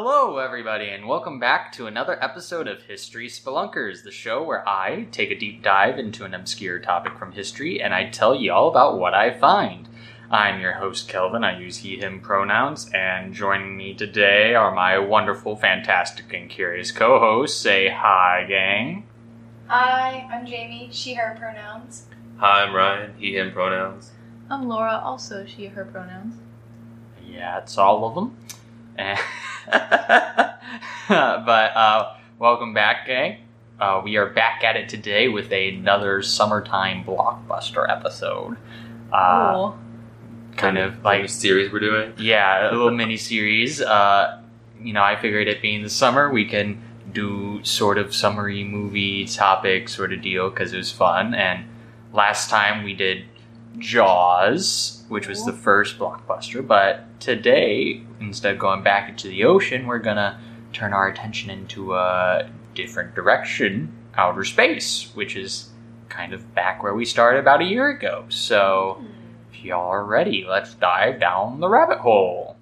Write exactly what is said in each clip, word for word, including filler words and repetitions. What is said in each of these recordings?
Hello, everybody, and welcome back to another episode of History Spelunkers, the show where I take a deep dive into an obscure topic from history, and I tell you all about what I find. I'm your host, Kelvin. I use he, him pronouns, and joining me today are my wonderful, fantastic, and curious co-hosts. Say hi, gang. Hi, I'm Jamie. She, her pronouns. Hi, I'm Ryan. He, him pronouns. I'm Laura. Also, she, her pronouns. Yeah, it's all of them. And but uh, welcome back, gang. Uh, we are back at it today with another summertime blockbuster episode. Uh, cool. Kind of like a series we're doing. Yeah, a little mini series. Uh, you know, I figured it being the summer, we can do sort of summery movie topic sort of deal because it was fun. And last time we did Jaws, which was the first blockbuster, but today, instead of going back into the ocean, we're gonna turn our attention into a different direction, outer space, which is kind of back where we started about a year ago. So, if y'all are ready, let's dive down the rabbit hole.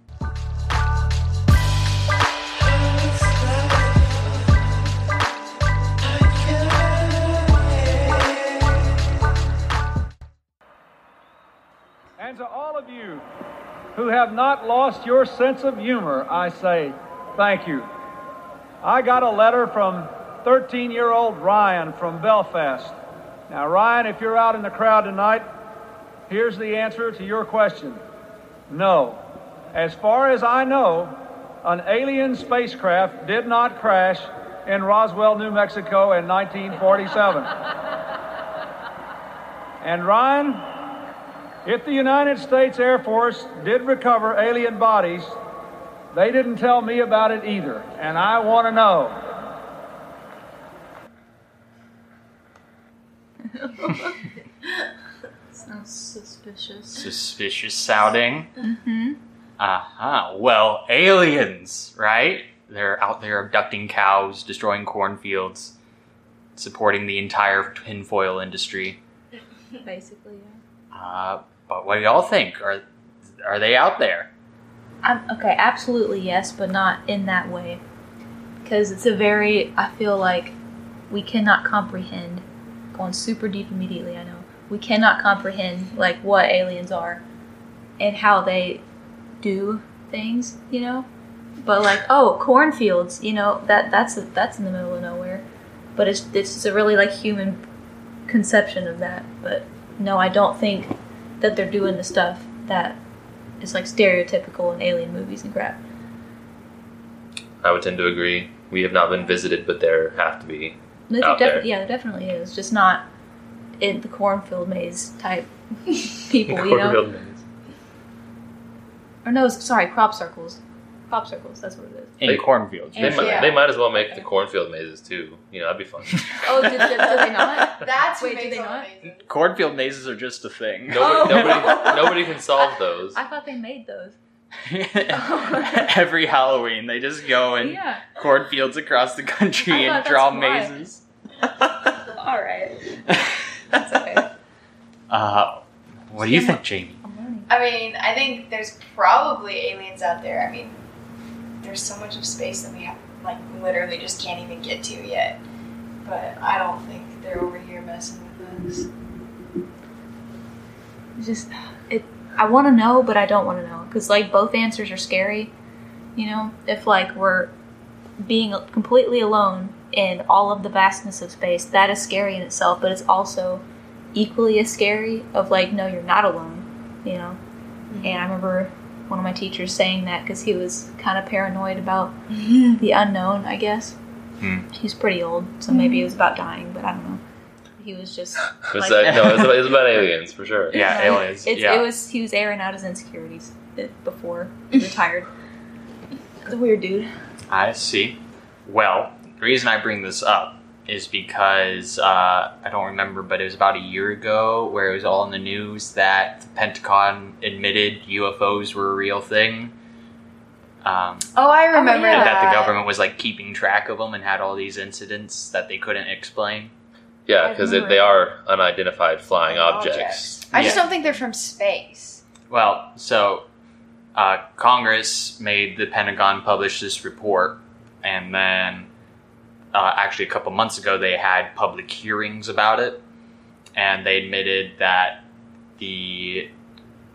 And to all of you who have not lost your sense of humor, I say thank you. I got a letter from thirteen-year-old Ryan from Belfast. Now, Ryan, if you're out in the crowd tonight, here's the answer to your question. No. As far as I know, an alien spacecraft did not crash in Roswell, New Mexico in nineteen forty-seven. And Ryan, if the United States Air Force did recover alien bodies, they didn't tell me about it either, and I want to know. Sounds suspicious. Suspicious sounding? Mm-hmm. Uh-huh. Well, aliens, right? They're out there abducting cows, destroying cornfields, supporting the entire tinfoil industry. Basically, yeah. Uh... But what do y'all think? Are are they out there? I'm, okay, absolutely yes, but not in that way. Because it's a very, I feel like we cannot comprehend, going super deep immediately, I know, we cannot comprehend like what aliens are and how they do things, you know? But like, oh, cornfields, you know, that that's a, that's in the middle of nowhere. But it's, it's just a really like human conception of that. But no, I don't think that they're doing the stuff that is like stereotypical in alien movies and crap. I would tend to agree. We have not been visited, but there have to be there out def- there. Yeah, there definitely is. Just not in the cornfield maze type people, you know? Cornfield maze. Or no, sorry, crop circles. Crop circles, that's what it is. In like, cornfields. They, yeah. they might as well make the cornfield mazes, too. You know, that'd be fun. Oh, did, did, did they not? That's Wait, did they not? Mazes. Cornfield mazes are just a thing. Nobody, oh. nobody, nobody can solve those. I thought they made those. Every Halloween, they just go in yeah. cornfields across the country and draw mazes. All right. That's okay. Uh, what do you think, Jamie? I mean, I think there's probably aliens out there. I mean, there's so much of space that we have, like, literally just can't even get to yet. But I don't think they're over here messing with us. Just, it. I want to know, but I don't want to know. Because, like, both answers are scary. You know, if, like, we're being completely alone in all of the vastness of space, that is scary in itself. But it's also equally as scary of, like, no, you're not alone. You know, mm-hmm. And I remember one of my teachers saying that because he was kind of paranoid about mm-hmm. the unknown, I guess. Mm. He's pretty old, so mm-hmm. maybe it was about dying, but I don't know. He was just was like, that, no, it was, about, it was about aliens, for sure. Yeah, yeah. aliens. It's, yeah. It was, he was airing out his insecurities before he retired. It's a weird dude. I see. Well, the reason I bring this up is because, uh, I don't remember, but it was about a year ago where it was all in the news that the Pentagon admitted U F Os were a real thing. Um, oh, I remember and that. that. the government was, like, keeping track of them and had all these incidents that they couldn't explain. Yeah, because they are unidentified flying objects. objects. I yeah. just don't think they're from space. Well, so... uh, Congress made the Pentagon publish this report, and then uh, actually a couple months ago they had public hearings about it, and they admitted that the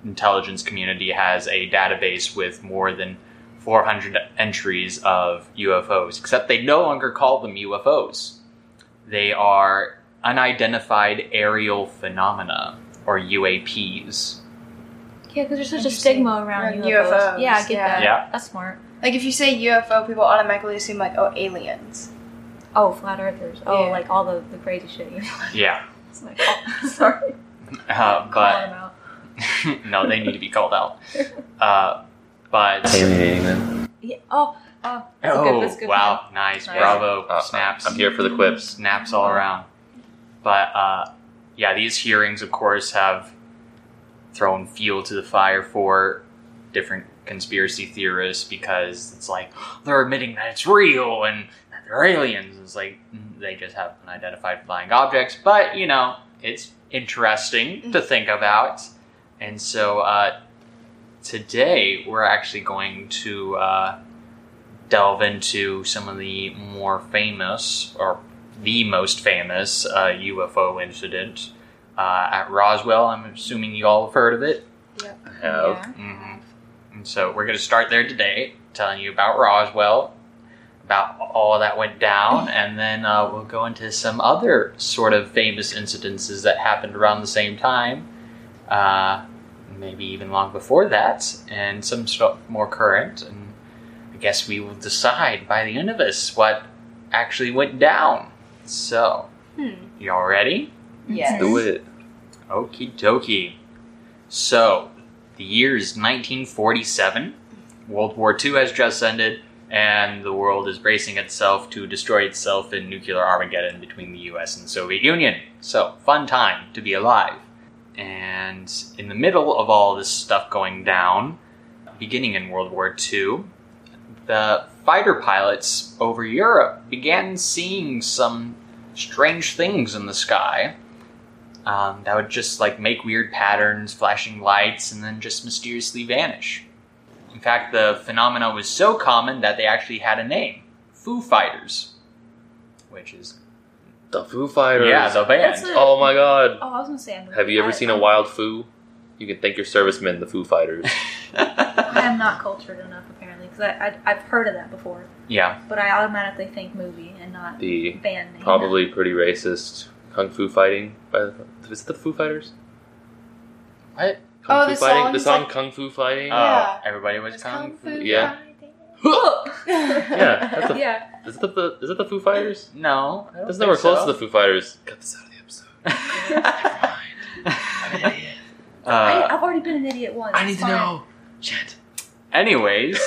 intelligence community has a database with more than four hundred entries of U F Os, except they no longer call them U F Os. They are unidentified aerial phenomena, or U A Ps. Yeah, because there's such a stigma around yeah, U F Os. U F Os. Yeah, I get yeah. that. Yeah. That's smart. Like, if you say U F O, people automatically assume, like, oh, aliens. Oh, flat earthers. Oh, yeah. Like, all the, the crazy shit. Yeah. It's like, oh, sorry. Uh, but, no, they need to be called out. Uh, but alienating them. Yeah. Oh, oh, that's oh good, that's good wow, one. Nice, nice, bravo, uh, snaps. I'm here for the quips. Snaps all around. But uh, yeah, these hearings, of course, have thrown fuel to the fire for different conspiracy theorists, because it's like they're admitting that it's real and that they're aliens. It's like they just have unidentified flying objects, but you know, it's interesting to think about. And so uh, today we're actually going to uh, delve into some of the more famous, or the most famous, uh, U F O incident uh, at Roswell. I'm assuming you all have heard of it. Yep. I have. Yeah. Mm-hmm. And so we're going to start there today, telling you about Roswell, about all that went down, and then uh, we'll go into some other sort of famous incidences that happened around the same time. Uh, maybe even long before that, and some stuff more current, and I guess we will decide by the end of this what actually went down. So, hmm. y'all ready? Yes. Let's do it. Okie dokie. So, the year is nineteen forty-seven, World War Two has just ended, and the world is bracing itself to destroy itself in nuclear Armageddon between the U S and Soviet Union. So, fun time to be alive. And in the middle of all this stuff going down, beginning in World War Two, the fighter pilots over Europe began seeing some strange things in the sky um, that would just like make weird patterns, flashing lights, and then just mysteriously vanish. In fact, the phenomena was so common that they actually had a name, Foo Fighters, which is... The Foo Fighters. Yeah, the band. A, oh my god. Oh, I was going to say. I'm Have you ever seen a wild Foo? You can thank your servicemen, the Foo Fighters. I am not cultured enough, apparently, because I, I, I've heard of that before. Yeah. But I automatically think movie and not the band name. Probably pretty racist Kung Fu fighting. By the, is it the Foo Fighters? What? Kung oh, Fu the fighting? Song, the song like, Kung Fu Fighting? Oh, uh, everybody was Kung, Kung Fu. Fu yeah. Fighting. yeah, that's a, yeah. Is it the is it the Foo Fighters? No, I don't that's nowhere so. close to the Foo Fighters. Cut this out of the episode. Never mind. I'm an idiot. Uh, I, I've already been an idiot once. I need it's to fine. know. Shit. Anyways,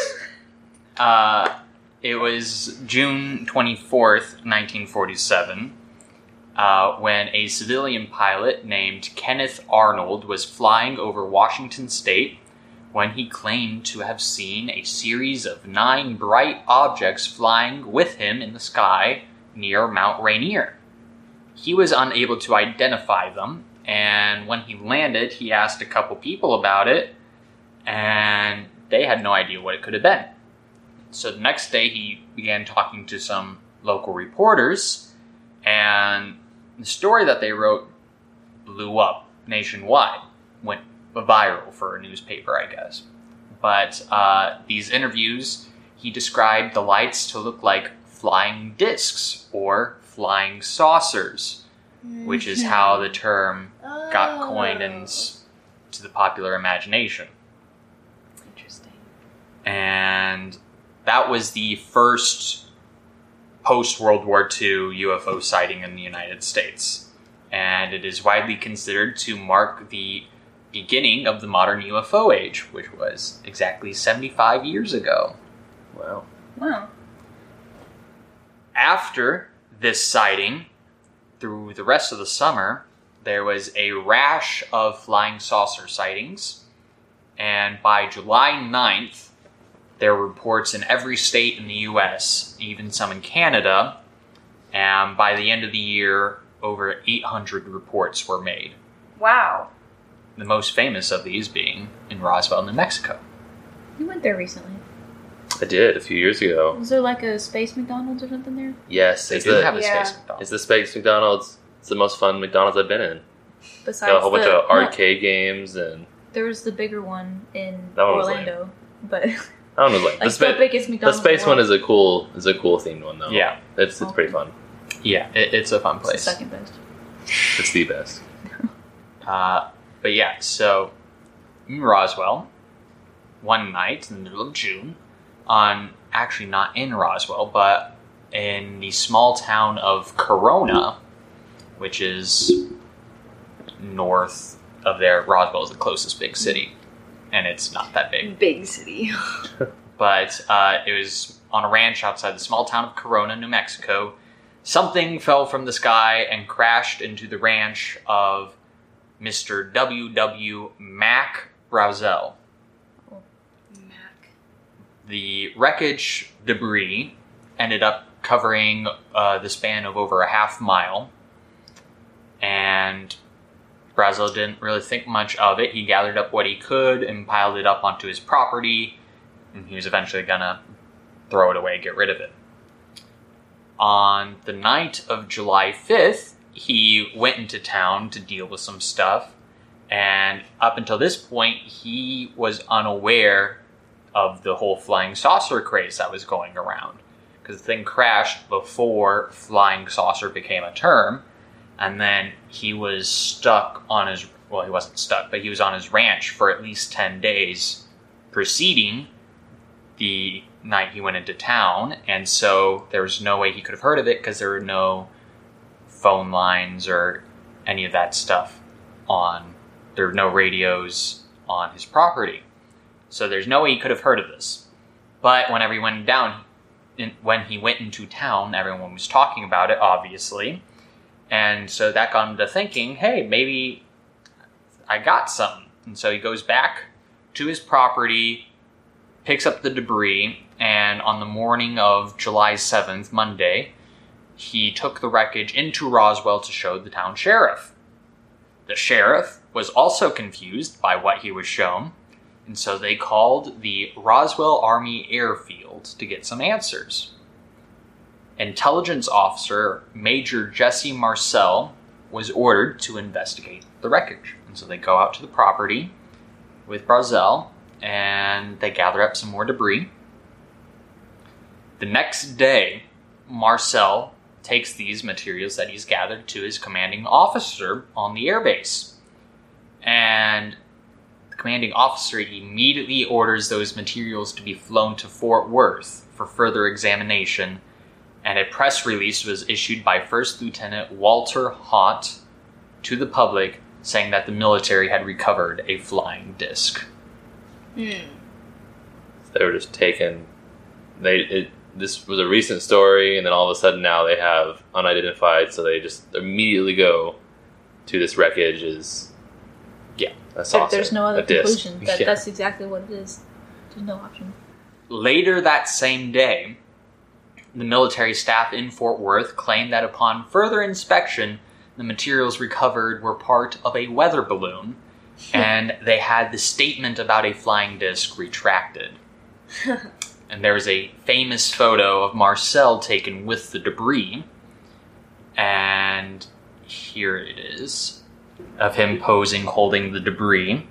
uh, it was June twenty fourth, nineteen forty seven, uh, when a civilian pilot named Kenneth Arnold was flying over Washington State when he claimed to have seen a series of nine bright objects flying with him in the sky near Mount Rainier. He was unable to identify them, and when he landed, he asked a couple people about it, and they had no idea what it could have been. So the next day, he began talking to some local reporters, and the story that they wrote blew up nationwide, went viral for a newspaper, I guess. But uh, these interviews, he described the lights to look like flying discs or flying saucers, mm-hmm. which is how the term oh. got coined and to the popular imagination. Interesting. And that was the first post-World War Two U F O sighting in the United States. And it is widely considered to mark the beginning of the modern U F O age, which was exactly seventy-five years ago. Wow. Wow. After this sighting, through the rest of the summer, there was a rash of flying saucer sightings, and by July ninth, there were reports in every state in the U S, even some in Canada, and by the end of the year, over eight hundred reports were made. Wow. The most famous of these being in Roswell, New Mexico. You went there recently. I did, a few years ago. Was there like a space McDonald's or something there? Yes. They do have a yeah. space McDonald's. It's the space McDonald's. It's the most fun McDonald's I've been in. Besides a whole the, bunch of arcade no, games and... There was the bigger one in that one Orlando, but... I don't know, like, like the, spa- the biggest McDonald's. The space one is a cool, is a cool themed one though. Yeah, it's it's pretty fun. Yeah, it, it's a fun place. It's the second best. It's the best. uh, but yeah, so in Roswell, one night in the middle of June, on actually not in Roswell, but in the small town of Corona, which is north of there. Roswell is the closest big city. And it's not that big. Big city. But uh, it was on a ranch outside the small town of Corona, New Mexico. Something fell from the sky and crashed into the ranch of Mister W. W. Mac Brazel. Oh, Mac. The wreckage debris ended up covering uh, the span of over a half mile. And... Brazel didn't really think much of it. He gathered up what he could and piled it up onto his property, and he was eventually gonna throw it away, get rid of it. On the night of July fifth, he went into town to deal with some stuff, and up until this point, he was unaware of the whole flying saucer craze that was going around, because the thing crashed before flying saucer became a term. And then he was stuck on his... Well, he wasn't stuck, but he was on his ranch for at least ten days preceding the night he went into town. And so there was no way he could have heard of it because there were no phone lines or any of that stuff on... There were no radios on his property. So there's no way he could have heard of this. But whenever he went down... When he went into town, everyone was talking about it, obviously. And so that got him to thinking, hey, maybe I got something. And so he goes back to his property, picks up the debris, and on the morning of July seventh, Monday, he took the wreckage into Roswell to show the town sheriff. The sheriff was also confused by what he was shown, and so they called the Roswell Army Airfield to get some answers. Intelligence officer Major Jesse Marcel was ordered to investigate the wreckage. And so they go out to the property with Brazel, and they gather up some more debris. The next day, Marcel takes these materials that he's gathered to his commanding officer on the airbase. And the commanding officer immediately orders those materials to be flown to Fort Worth for further examination. And a press release was issued by First Lieutenant Walter Haut to the public saying that the military had recovered a flying disc. Mm. They were just taken... They it, this was a recent story, and then all of a sudden now they have unidentified, so they just immediately go to this wreckage is... Yeah, a saucer. If there's no other conclusion. That, yeah. That's exactly what it is. There's no option. Later that same day... The military staff in Fort Worth claimed that upon further inspection, the materials recovered were part of a weather balloon, and they had the statement about a flying disc retracted. And there was a famous photo of Marcel taken with the debris, and here it is, of him posing holding the debris.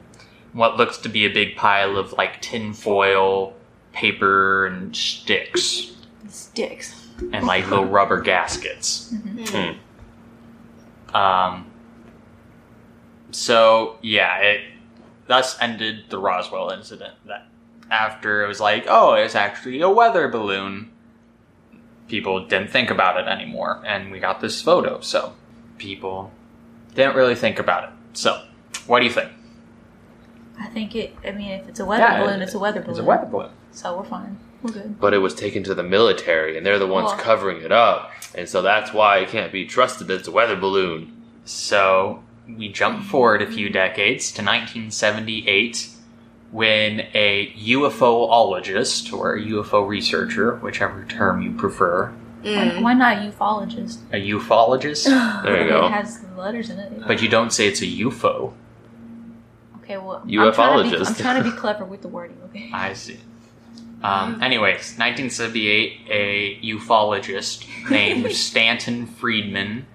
What looks to be a big pile of, like, tin foil, paper, and sticks. Sticks. And, like, little rubber gaskets. Mm-hmm. Mm. Um. So, yeah, it thus ended the Roswell incident. That after it was like, oh, it's actually a weather balloon, people didn't think about it anymore. And we got this photo, so people didn't really think about it. So, what do you think? I think it, I mean, if it's a weather yeah, balloon, it, it's a weather balloon. It's a weather balloon. So we're fine. We're good. But it was taken to the military, and they're the ones oh. covering it up. And so that's why it can't be trusted that it's a weather balloon. So we jump forward a few decades to nineteen seventy-eight, when a UFOologist, or a U F O researcher, whichever term you prefer. Mm. Why, why not ufologist? A ufologist? There you go. It has letters in it. But you don't say it's a U F O. Okay, well, ufologist. I'm trying to be, I'm trying to be clever with the wording, okay? I see. Um, anyways, nineteen seventy-eight, a ufologist named Stanton Friedman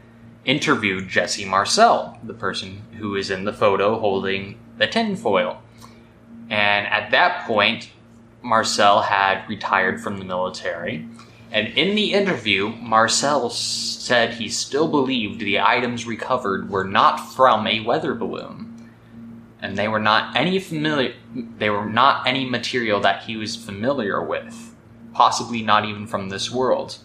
interviewed Jesse Marcel, the person who is in the photo holding the tinfoil. And at that point, Marcel had retired from the military. And in the interview, Marcel said he still believed the items recovered were not from a weather balloon. And they were not any familiar. They were not any material that he was familiar with, possibly not even from this world.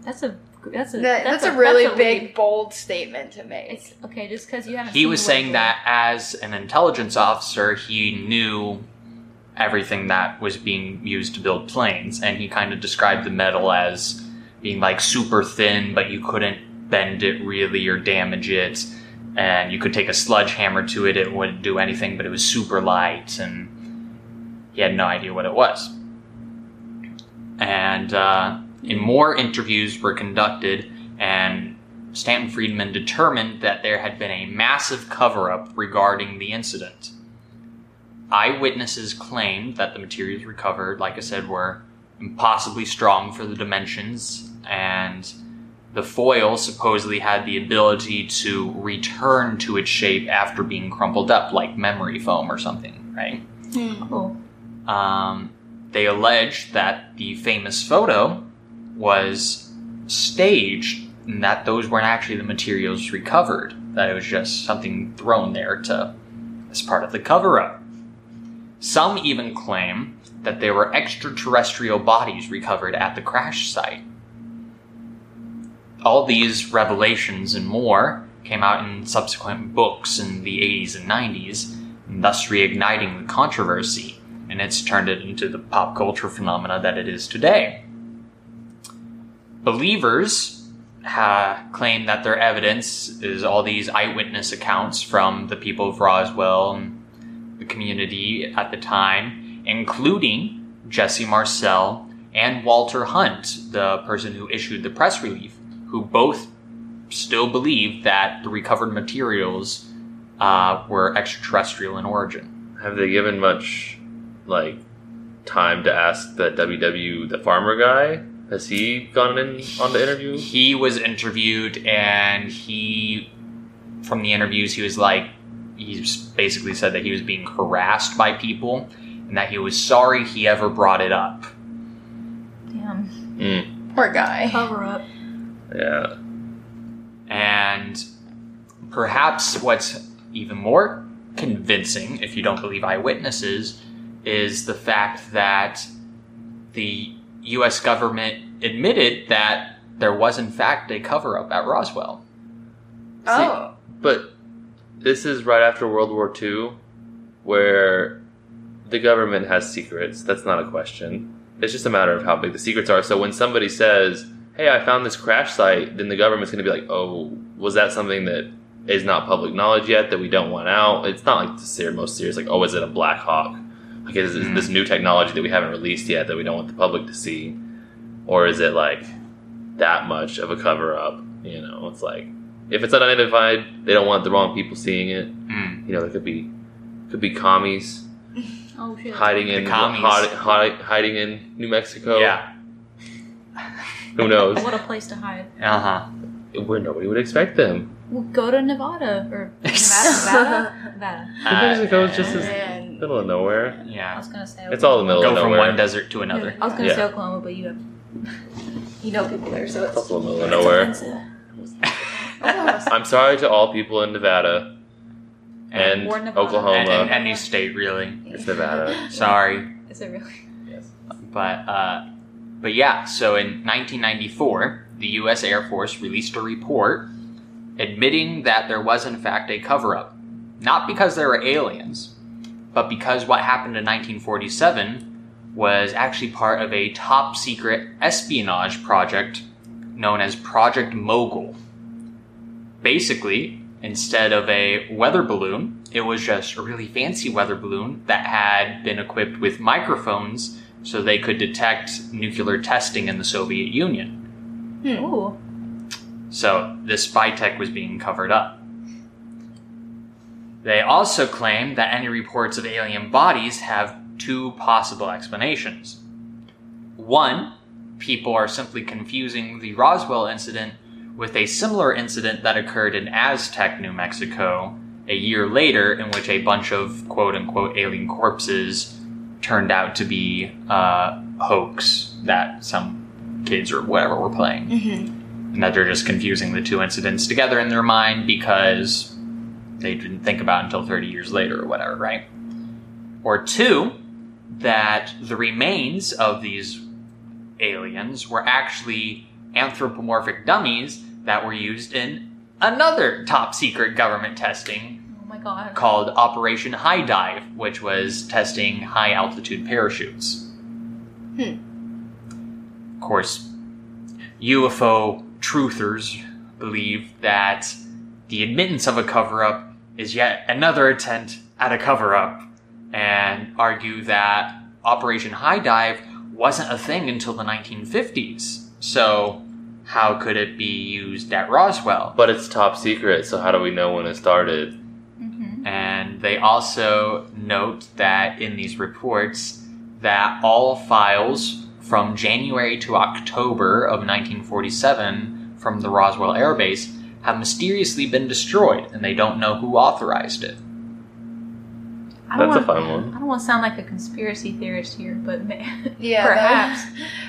That's a that's a that, that's, that's a really that's a big lead. bold statement to make. It's, okay, just because you haven't. He seen was saying way. that as an intelligence officer, he knew everything that was being used to build planes, and he kind of described the metal as being like super thin, but you couldn't bend it really or damage it. And you could take a sledgehammer to it, it wouldn't do anything, but it was super light, and he had no idea what it was. And uh, and more interviews were conducted, and Stanton Friedman determined that there had been a massive cover-up regarding the incident. Eyewitnesses claimed that the materials recovered, like I said, were impossibly strong for the dimensions, and the foil supposedly had the ability to return to its shape after being crumpled up, like memory foam or something, right? Mm, cool. Um, they alleged that the famous photo was staged and that those weren't actually the materials recovered, that it was just something thrown there to as part of the cover-up. Some even claim that there were extraterrestrial bodies recovered at the crash site. All these revelations and more came out in subsequent books in the eighties and nineties, and thus reigniting the controversy, and it's turned it into the pop culture phenomena that it is today. Believers uh, claim that their evidence is all these eyewitness accounts from the people of Roswell and the community at the time, including Jesse Marcel and Walter Haut, the person who issued the press release, who both still believe that the recovered materials uh, were extraterrestrial in origin. Have they given much, like, time to ask the W W, the farmer guy? Has he gone in on the interview? He was interviewed, and he, from the interviews, he was like, he basically said that he was being harassed by people, and that he was sorry he ever brought it up. Damn. Mm. Poor guy. Cover up. Yeah. And perhaps what's even more convincing, if you don't believe eyewitnesses, is the fact that the U S government admitted that there was, in fact, a cover-up at Roswell. Oh. See, but this is right after World War Two, where the government has secrets. That's not a question. It's just a matter of how big the secrets are. So when somebody says, hey, I found this crash site, then the government's going to be like, oh, was that something that is not public knowledge yet that we don't want out? It's not like the most serious, like, oh, is it a Black Hawk? Like, is it this new technology that we haven't released yet that we don't want the public to see? Or is it, like, that much of a cover-up? You know, it's like, if it's unidentified, they don't want the wrong people seeing it. Mm. You know, it could be could be commies oh, shit. hiding in hiding, hiding, hiding in New Mexico. Yeah. Who knows? What a place to hide. Uh-huh. Where nobody would expect them. We'll go to Nevada. Or Nevada? Nevada? Nevada. New Mexico is just in the middle of nowhere. Yeah. I was going to say... Oklahoma. It's all the middle go of nowhere. Go from one desert to another. I was going to yeah. say Oklahoma, but you have... You know people there, so it's... It's all the middle of nowhere. I'm sorry to all people in Nevada. And, and Nevada. Oklahoma. And in any state, really. It's Nevada. Sorry. Is it really? Yes. But, uh... But yeah, so in nineteen ninety-four, the U S Air Force released a report admitting that there was, in fact, a cover-up. Not because there were aliens, but because what happened in nineteen forty-seven was actually part of a top-secret espionage project known as Project Mogul. Basically, instead of a weather balloon, it was just a really fancy weather balloon that had been equipped with microphones so they could detect nuclear testing in the Soviet Union. Hmm. Ooh. So this spy tech was being covered up. They also claim that any reports of alien bodies have two possible explanations. One, people are simply confusing the Roswell incident with a similar incident that occurred in Aztec, New Mexico, a year later, in which a bunch of quote-unquote alien corpses turned out to be uh, hoax that some kids or whatever were playing. Mm-hmm. And that they're just confusing the two incidents together in their mind because they didn't think about it until thirty years later or whatever, right? Or two, that the remains of these aliens were actually anthropomorphic dummies that were used in another top-secret government testing oh my God. called Operation High Dive, which was testing high-altitude parachutes. Hmm. Of course, U F O truthers believe that the admittance of a cover-up is yet another attempt at a cover-up, and argue that Operation High Dive wasn't a thing until the nineteen fifties. So how could it be used at Roswell? But it's top secret, so how do we know when it started? Mm-hmm. And they also note that in these reports that all files from January to October of nineteen forty-seven from the Roswell Air Base have mysteriously been destroyed, and they don't know who authorized it. I That's want, a fun one. I don't want to sound like a conspiracy theorist here, but man, yeah, perhaps,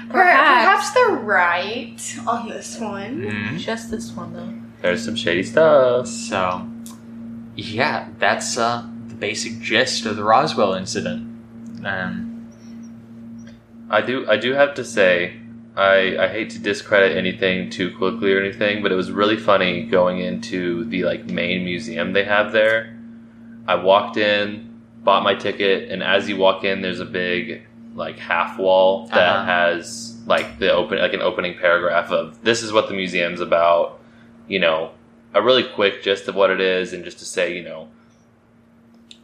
perhaps, perhaps they're right on this one. Mm-hmm. Just this one, though. There's some shady stuff. So, yeah, that's uh, the basic gist of the Roswell incident. Um, I do, I do have to say, I, I hate to discredit anything too quickly or anything, but it was really funny going into the like main museum they have there. I walked in, bought my ticket, and as you walk in, there's a big, like, half wall that uh-huh. has, like, the open, like, an opening paragraph of, this is what the museum's about, you know, a really quick gist of what it is, and just to say, you know,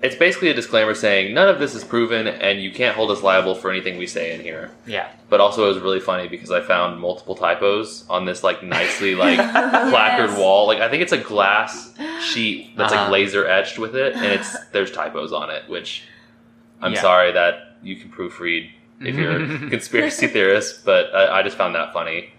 it's basically a disclaimer saying, none of this is proven, and you can't hold us liable for anything we say in here. Yeah. But also, it was really funny, because I found multiple typos on this, like, nicely, like, placard yes. wall. Like, I think it's a glass sheet that's uh-huh. like laser etched with it, and it's there's typos on it, which I'm yeah. sorry that you can proofread if you're a conspiracy theorist, but I, I just found that funny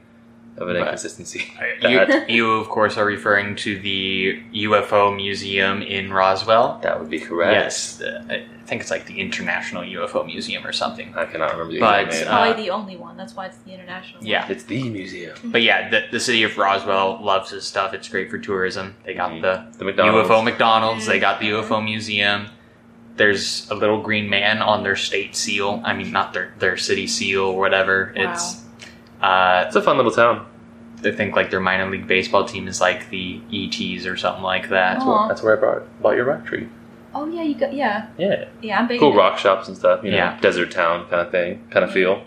of an but inconsistency. You, you of course are referring to the U F O museum in Roswell. That would be correct. Yes, I think it's like the International U F O Museum or something. I cannot remember the but, name. It's probably uh, the only one. That's why it's the international. Yeah, one. It's the museum. But yeah, the, the city of Roswell loves this stuff. It's great for tourism. They got mm-hmm. the, the McDonald's. U F O McDonald's. They got the U F O museum. There's a little green man on their state seal. I mean, not their their city seal or whatever. Wow. It's uh, it's a fun little town. I think like their minor league baseball team is like the E Ts or something like that. That's where, that's where I brought bought your rock tree. Oh yeah, you got yeah. Yeah. Yeah, I'm big. Cool rock shops and stuff, you know, yeah. desert town kind of thing, kind of feel.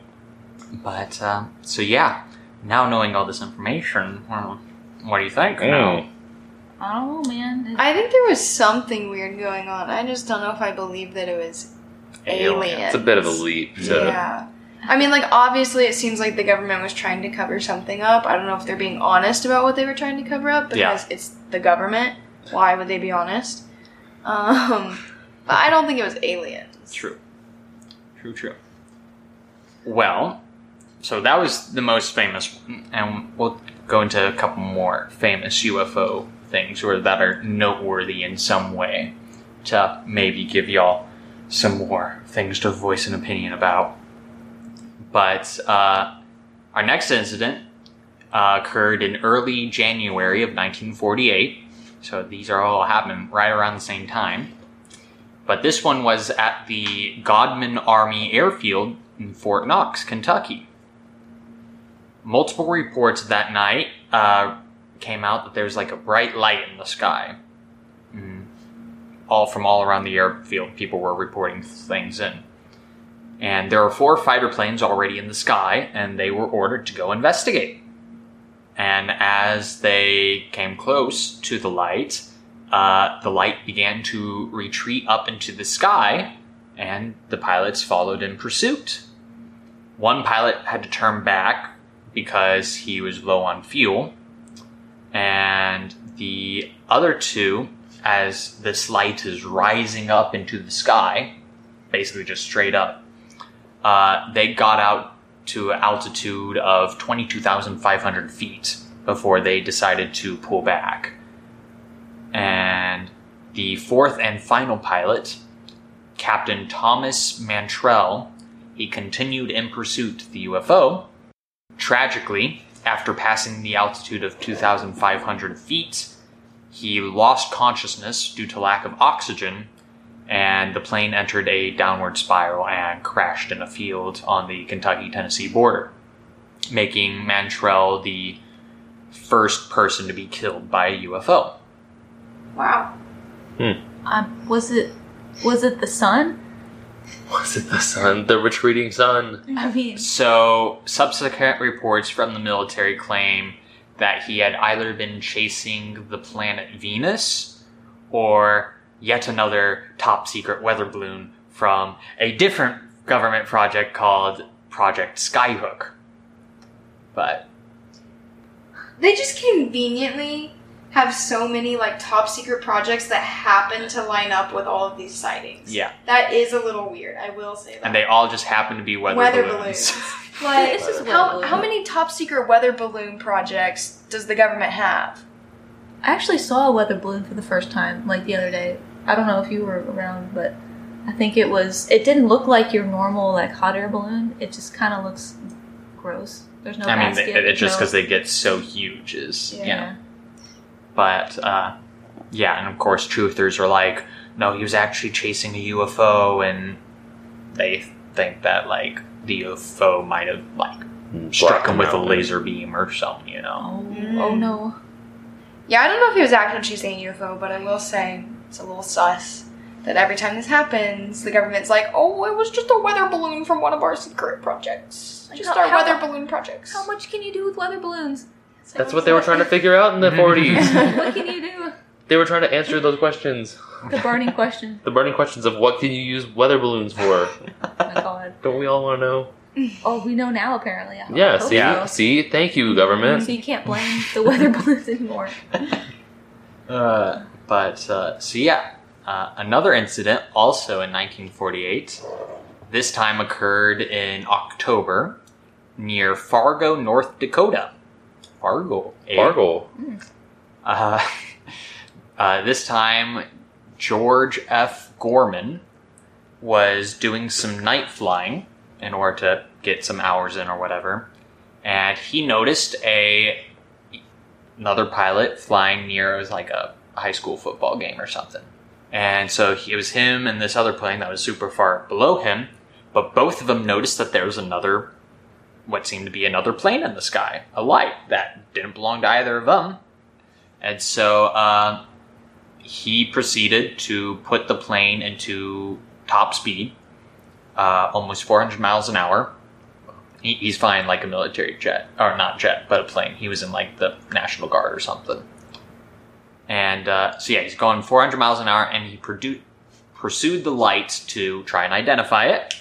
But um, so yeah, now knowing all this information, well, what do you think? Mm. No. I don't know, man. It's... I think there was something weird going on. I just don't know if I believe that it was alien. alien. It's a bit of a leap. So. Yeah. I mean, like, obviously it seems like the government was trying to cover something up. I don't know if they're being honest about what they were trying to cover up, because yeah. it's the government. Why would they be honest? Um, but I don't think it was aliens. True. True, true. Well, so that was the most famous one, and we'll go into a couple more famous U F O things or that are noteworthy in some way to maybe give y'all some more things to voice an opinion about. But uh, our next incident uh, occurred in early January of nineteen forty-eight. So these are all happening right around the same time. But this one was at the Godman Army Airfield in Fort Knox, Kentucky. Multiple reports that night uh, came out that there was like a bright light in the sky. Mm. All from all around the airfield, people were reporting things in. And there were four fighter planes already in the sky, and they were ordered to go investigate. And as they came close to the light, uh, the light began to retreat up into the sky, and the pilots followed in pursuit. One pilot had to turn back because he was low on fuel, and the other two as this light is rising up into the sky, basically just straight up. Uh, they got out to an altitude of twenty-two thousand five hundred feet before they decided to pull back. And the fourth and final pilot, Captain Thomas Mantell, he continued in pursuit of the U F O. Tragically, after passing the altitude of two thousand five hundred feet, he lost consciousness due to lack of oxygen, and the plane entered a downward spiral and crashed in a field on the Kentucky-Tennessee border, making Mantell the first person to be killed by a U F O. Wow. Hmm. Um, was it was it the sun? Was it the sun? The retreating sun. I mean. So, subsequent reports from the military claim that he had either been chasing the planet Venus or yet another top-secret weather balloon from a different government project called Project Skyhook. But they just conveniently have so many, like, top-secret projects that happen to line up with all of these sightings. Yeah. That is a little weird, I will say that. And they all just happen to be weather, weather balloons. balloons. Like, this is how, how many top-secret weather balloon projects does the government have? I actually saw a weather balloon for the first time, like, the other day. I don't know if you were around, but I think it was... It didn't look like your normal, like, hot air balloon. It just kind of looks gross. There's no I basket. mean, it, it's just because no. they get so huge is, yeah. you know. But, uh, yeah, and of course truthers are like, no, he was actually chasing a U F O, and they think that, like, the U F O might have, like, Black struck him with out. a laser beam or something, you know? Oh, mm. oh, no. Yeah, I don't know if he was actually chasing a U F O, but I will say it's a little sus that every time this happens, the government's like, oh, it was just a weather balloon from one of our secret projects. Just how, our how, weather balloon projects. How much can you do with weather balloons? So That's what they were trying to figure out in the forties. What can you do? They were trying to answer those questions. The burning question. The burning questions of what can you use weather balloons for? Oh my god. Don't we all want to know? Oh, we know now, apparently. I yes, yeah. See? Thank you, government. So you can't blame the weather balloons anymore. Uh, but, uh, so yeah. Uh, another incident, also in nineteen forty-eight, this time occurred in October, near Fargo, North Dakota. Fargo. Eh? Fargo. Mm. Uh, uh, this time, George F. Gorman was doing some night flying in order to get some hours in or whatever, and he noticed a another pilot flying near, it was like a high school football game or something. And so he, it was him and this other plane that was super far below him, but both of them noticed that there was another what seemed to be another plane in the sky, a light that didn't belong to either of them. And so uh, he proceeded to put the plane into top speed, uh, almost four hundred miles an hour. He, he's flying like a military jet, or not jet, but a plane. He was in like the National Guard or something. And uh, so yeah, he's going four hundred miles an hour, and he produ- pursued the light to try and identify it.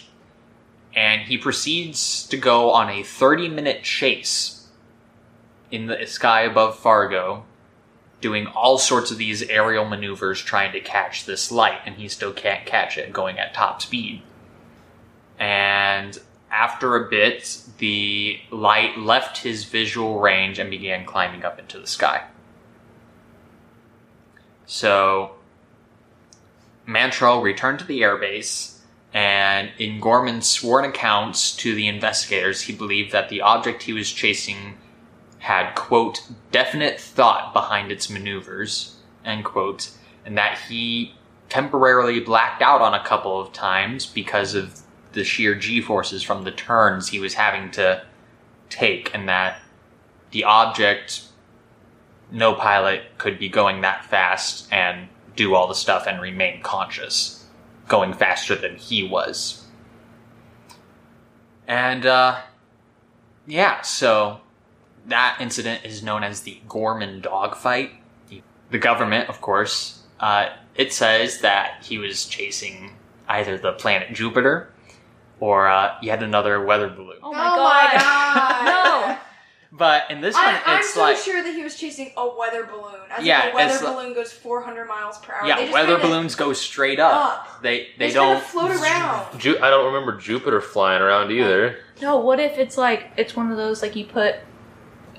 And he proceeds to go on a thirty-minute chase in the sky above Fargo, doing all sorts of these aerial maneuvers trying to catch this light, and he still can't catch it, going at top speed. And after a bit, the light left his visual range and began climbing up into the sky. So Mantell returned to the airbase, and in Gorman's sworn accounts to the investigators, he believed that the object he was chasing had, quote, definite thought behind its maneuvers, end quote, and that he temporarily blacked out on a couple of times because of the sheer G-forces from the turns he was having to take, and that the object, no pilot could be going that fast and do all the stuff and remain conscious, going faster than he was. And, uh, yeah, so that incident is known as the Gorman dogfight. The government, of course, uh, it says that he was chasing either the planet Jupiter or uh, yet another weather balloon. Oh my oh god! My god. But in this I, one, I'm it's so like... I'm sure that he was chasing a weather balloon. As yeah, like a weather balloon like, goes four hundred miles per hour. Yeah, they just weather balloons go straight up. up. They they, they don't... float around. Ju I don't remember Jupiter flying around either. No, what if it's like, it's one of those, like you put...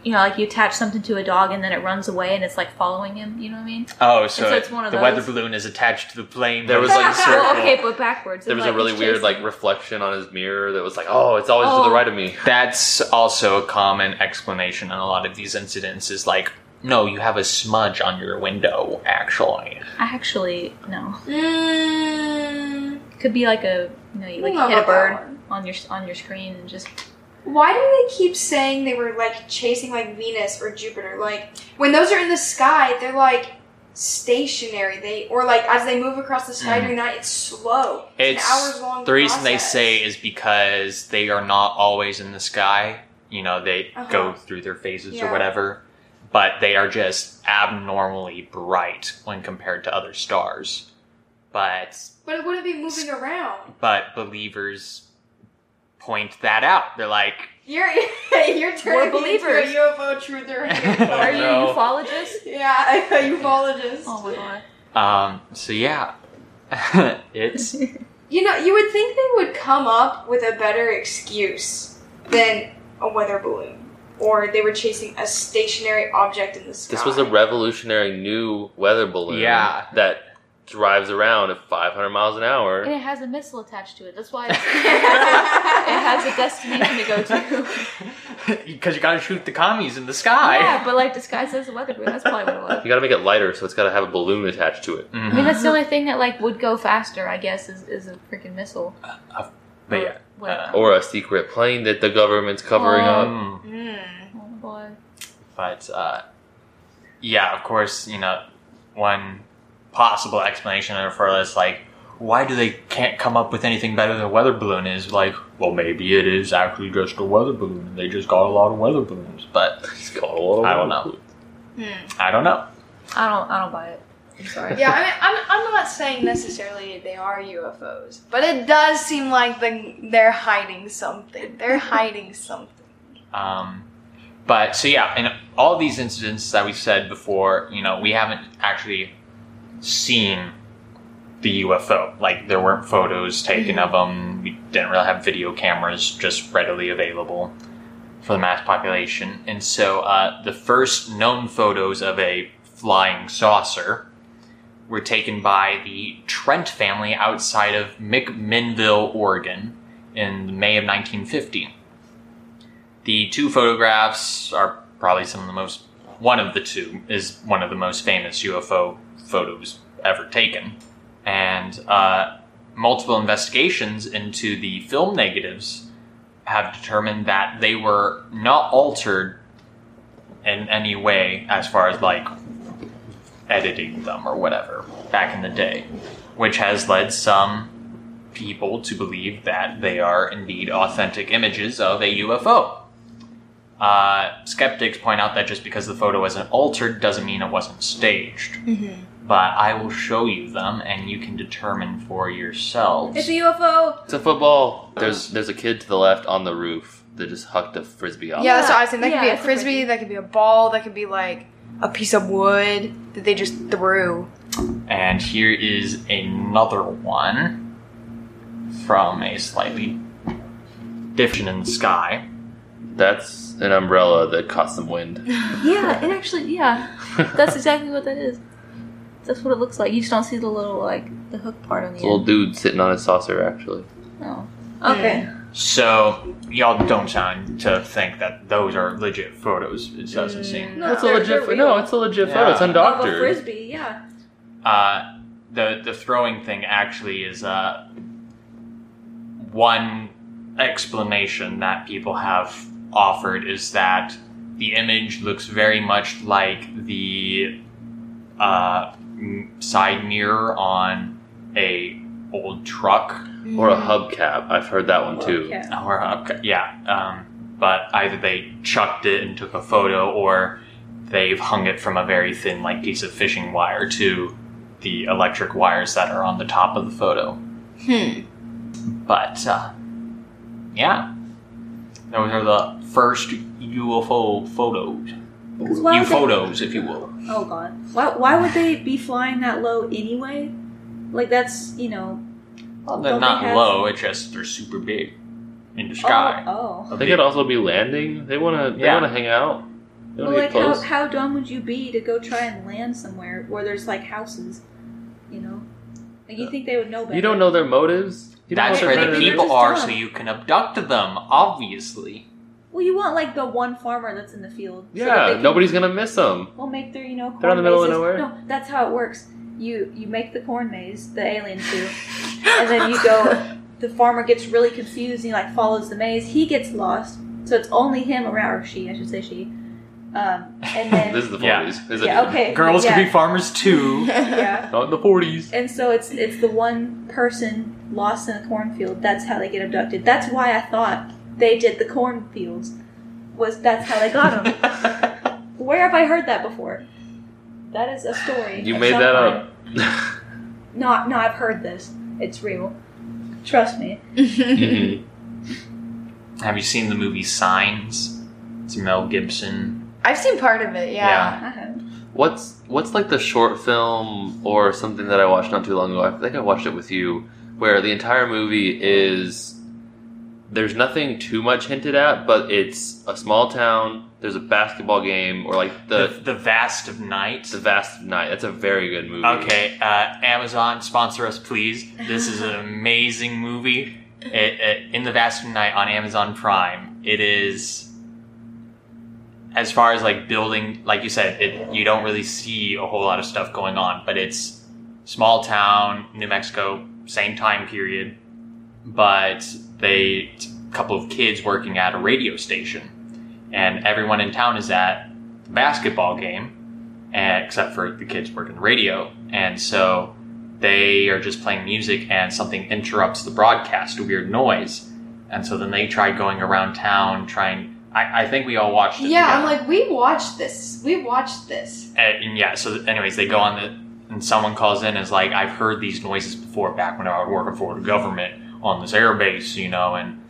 You know, like you attach something to a dog and then it runs away and it's like following him. You know what I mean? Oh, so, so it's one of the those. Weather balloon is attached to the plane. There was like a circle. Well, okay, but backwards. There was like a really weird like reflection on his mirror that was like, oh, it's always oh. to the right of me. That's also a common explanation on a lot of these incidents is like, no, you have a smudge on your window, actually. Actually, no. Mm. Could be like a, you know, you like you hit a bird on your, on your screen and just... Why do they keep saying they were, like, chasing, like, Venus or Jupiter? Like, when those are in the sky, they're, like, stationary. They Or, like, as they move across the sky during mm. night, it's slow. It's, it's an hours-long The process. Reason they say is because they are not always in the sky. You know, they uh-huh. go through their phases yeah. or whatever. But they are just abnormally bright when compared to other stars. But... But it wouldn't be moving around. But believers... point that out. They're like, you're you're turning into a U F O truther. Are you a ufologist? Yeah, a ufologist. Oh my god. Um. So yeah, it's. You know, you would think they would come up with a better excuse than a weather balloon, or they were chasing a stationary object in the sky. This was a revolutionary new weather balloon. Yeah. That. Drives around at five hundred miles an hour. And it has a missile attached to it. That's why it's, it has a destination to go to. Because you gotta shoot the commies in the sky. Yeah, but like disguised as a weather balloon. That's probably what it was. You gotta make it lighter, so it's gotta have a balloon attached to it. Mm-hmm. I mean, that's the only thing that like would go faster, I guess, is, is a freaking missile. Uh, uh, but yeah. Or, uh, or a secret plane that the government's covering um, up. Mm. Oh boy. But, uh, yeah, of course, you know, one... possible explanation for this, like, why do they can't come up with anything better than a weather balloon is like, well, maybe it is actually just a weather balloon and they just got a lot of weather balloons, but got a lot of I don't know. Hmm. I don't know. I don't. I don't buy it. I'm sorry. Yeah, I mean, I'm. I'm not saying necessarily they are U F Os, but it does seem like the, they're hiding something. They're hiding something. Um. But so yeah, in all these incidents that we said before, you know, we haven't actually. Seen the U F O. Like, there weren't photos taken of them. We didn't really have video cameras just readily available for the mass population. And so uh, the first known photos of a flying saucer were taken by the Trent family outside of McMinnville, Oregon in May of nineteen fifty. The two photographs are probably some of the most... One of the two is one of the most famous U F O photos ever taken. And uh, multiple investigations into the film negatives have determined that they were not altered in any way as far as, like, editing them or whatever back in the day, which has led some people to believe that they are indeed authentic images of a U F O. Uh, skeptics point out that just because the photo wasn't altered doesn't mean it wasn't staged. Mm-hmm. But I will show you them, and you can determine for yourselves. It's a U F O. It's a football. There's there's a kid to the left on the roof that just hucked a frisbee off. Yeah, that's what I was saying. That yeah, could be a frisbee, a frisbee. That could be a ball. That could be like a piece of wood that they just threw. And here is another one from a slightly different in the sky. That's an umbrella that caught some wind. Yeah, it actually, yeah. That's exactly what that is. That's what it looks like. You just don't see the little, like, the hook part on the end. Little dude sitting on a saucer, actually. Oh. Okay. Mm. So, y'all don't sound to think that those are legit photos. It doesn't mm. seem... No, it's a legit, no, it's a legit yeah. photo. It's undoctored. Of a frisbee, yeah. Uh, the, the throwing thing actually is uh, one explanation that people have... offered is that the image looks very much like the uh, side mirror on a old truck mm. or a hubcap. I've heard that one too. Hubcap. Or a hubcap, yeah. Um, but either they chucked it and took a photo, or they've hung it from a very thin, like, piece of fishing wire to the electric wires that are on the top of the photo. Hmm. But uh, yeah. Those are the first U F O photos. U F Os, photos, if you will. Oh, God. Why, why would they be flying that low anyway? Like, that's, you know... Well, they're not they low, it's just they're super big in the sky. Oh, oh. They could also be landing. They want to They yeah. want to hang out. They well, like, how, how dumb would you be to go try and land somewhere where there's, like, houses, you know? Like, you think they would know better. You don't know their motives. You That's know where the people are, so you can abduct them, obviously. Well, you want, like, the one farmer that's in the field. Yeah, so can, nobody's going to miss them. We'll make their, you know, corn They're in the middle mazes. Of nowhere. No, that's how it works. You you make the corn maze, the aliens do, and then you go, the farmer gets really confused, and he, like, follows the maze. He gets lost, so it's only him around, or she, I should say she. Um, and then... This is the forties. Yeah, is it? Yeah, okay. Girls yeah. can be farmers, too. Yeah. Not in the forties. And so it's it's the one person lost in a cornfield. That's how they get abducted. That's why I thought... They did the cornfields. Was that's how they got them? Where have I heard that before? That is a story. You made that up. No, no, I've heard this. It's real. Trust me. Mm-hmm. Have you seen the movie Signs? It's Mel Gibson. I've seen part of it. Yeah. yeah. I have. What's what's like the short film or something that I watched not too long ago? I think I watched it with you, where the entire movie is. There's nothing too much hinted at, but it's a small town. There's a basketball game, or like the the, the Vast of Night. The Vast of Night. That's a very good movie. Okay, uh, Amazon, sponsor us, please. This is an amazing movie. It, it, In the Vast of Night on Amazon Prime. It is, as far as like building, like you said, it, you don't really see a whole lot of stuff going on, but it's small town, New Mexico, same time period, but. They a couple of kids working at a radio station, and everyone in town is at the basketball game, and, except for the kids working the radio. And so they are just playing music, and something interrupts the broadcast, a weird noise. And so then they try going around town trying. I, I think we all watched it. Yeah, together. I'm like, we watched this. We watched this. And, and yeah, so anyways, they go on the, and someone calls in and is like, I've heard these noises before back when I was working for the government. On this airbase, you know, and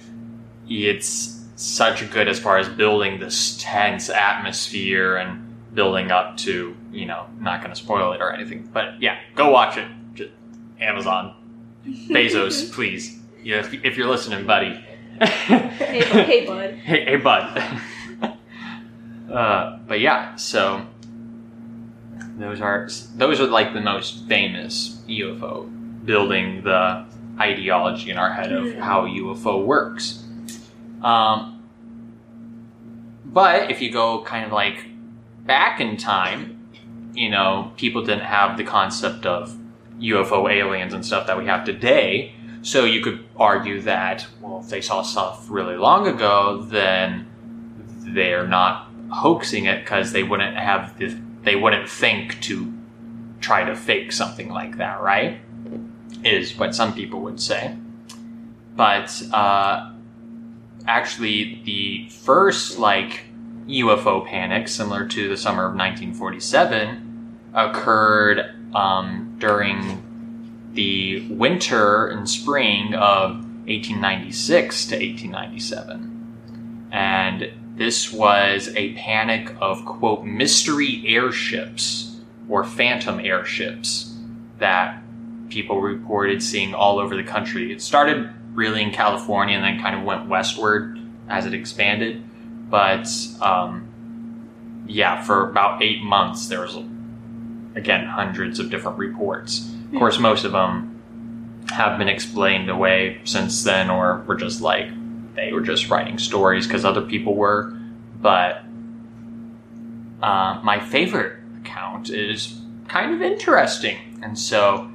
it's such good as far as building this tense atmosphere and building up to, you know, not going to spoil it or anything, but yeah, go watch it. Just Amazon. Bezos, please. Yeah, if, if you're listening, buddy. hey, hey, bud. Hey, hey bud. uh, but yeah, so those are, those are like the most famous U F O building the ideology in our head of how U F O works. Um, but if you go kind of like back in time, you know, people didn't have the concept of U F O aliens and stuff that we have today. So you could argue that, well, if they saw stuff really long ago, then they're not hoaxing it because they wouldn't have the, they wouldn't think to try to fake something like that, right? Is what some people would say. But uh, actually the first like U F O panic, similar to the summer of nineteen forty-seven, occurred um, during the winter and spring of eighteen ninety-six to eighteen ninety-seven. And this was a panic of, quote, mystery airships or phantom airships that people reported seeing all over the country. It started really in California and then kind of went westward as it expanded. But, um, yeah, for about eight months, there was, again, hundreds of different reports. Of course, most of them have been explained away since then, or were just like, they were just writing stories because other people were. But uh, my favorite account is kind of interesting. And so...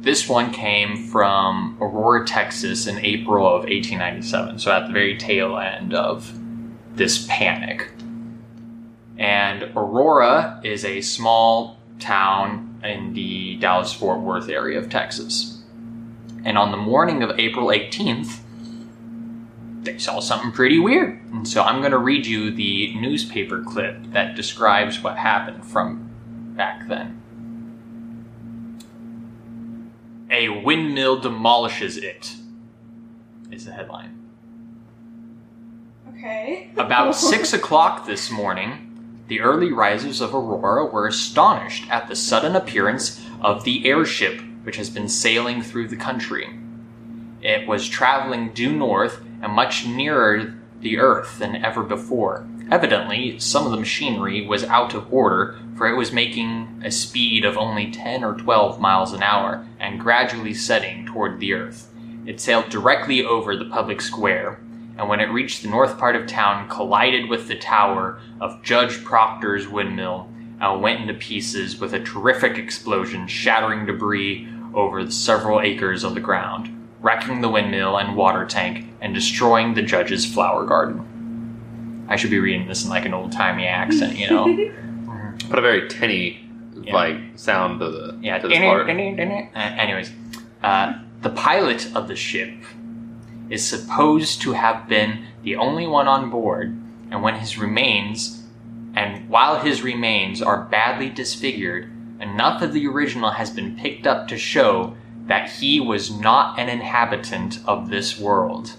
This one came from Aurora, Texas in April of eighteen ninety-seven, so at the very tail end of this panic. And Aurora is a small town in the Dallas-Fort Worth area of Texas. And on the morning of April eighteenth, they saw something pretty weird. And so I'm going to read you the newspaper clip that describes what happened from back then. A windmill demolishes it, is the headline. Okay. About six o'clock this morning, the early risers of Aurora were astonished at the sudden appearance of the airship which has been sailing through the country. It was traveling due north and much nearer the earth than ever before. Evidently, some of the machinery was out of order, for it was making a speed of only ten or twelve miles an hour and gradually setting toward the earth. It sailed directly over the public square, and when it reached the north part of town, collided with the tower of Judge Proctor's windmill and went into pieces with a terrific explosion, shattering debris over several acres of the ground, wrecking the windmill and water tank, and destroying the judge's flower garden. I should be reading this in like an old-timey accent, you know? But a very tinny, yeah. like, sound to, the, yeah. to this part. Anyways, uh, the pilot of the ship is supposed to have been the only one on board, and when his remains, and while his remains are badly disfigured, enough of the original has been picked up to show that he was not an inhabitant of this world.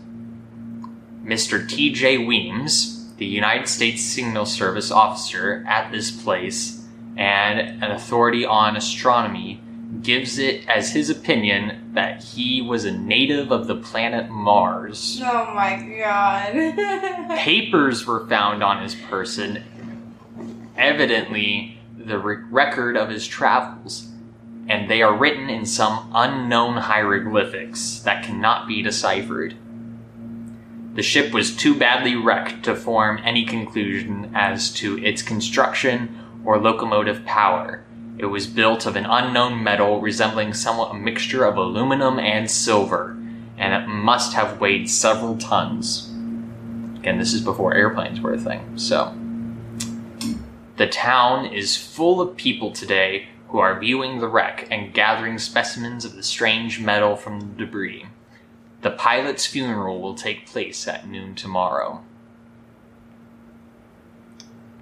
Mister T J Weems, the United States Signal Service officer at this place and an authority on astronomy, gives it as his opinion that he was a native of the planet Mars. Oh my god. Papers were found on his person, evidently the re- record of his travels, and they are written in some unknown hieroglyphics that cannot be deciphered. The ship was too badly wrecked to form any conclusion as to its construction or locomotive power. It was built of an unknown metal resembling somewhat a mixture of aluminum and silver, and it must have weighed several tons. Again, this is before airplanes were a thing, so. The town is full of people today who are viewing the wreck and gathering specimens of the strange metal from the debris. The pilot's funeral will take place at noon tomorrow.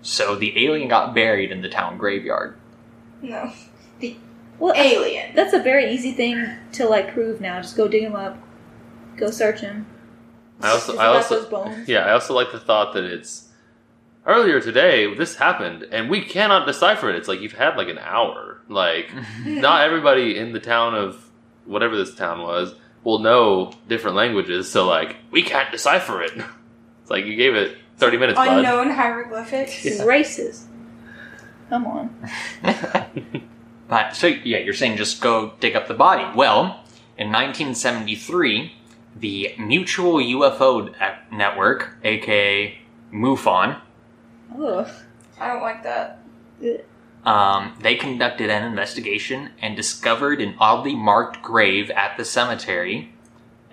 So the alien got buried in the town graveyard. No. The well, alien. That's a very easy thing to, like, prove now. Just go dig him up. Go search him. I also, I also, those bones. Yeah, I also like the thought that it's, earlier today, this happened, and we cannot decipher it. It's like, you've had, like, an hour. Like, not everybody in the town of whatever this town was will know different languages, so, like, we can't decipher it. It's like, you gave it thirty minutes, bud. Unknown hieroglyphics. Yeah. Racist. Come on. But, so, yeah, you're saying just go dig up the body. Well, in nineteen seventy-three, the Mutual U F O Network, a k a. MUFON, Ugh. I don't like that. Um, they conducted an investigation and discovered an oddly marked grave at the cemetery,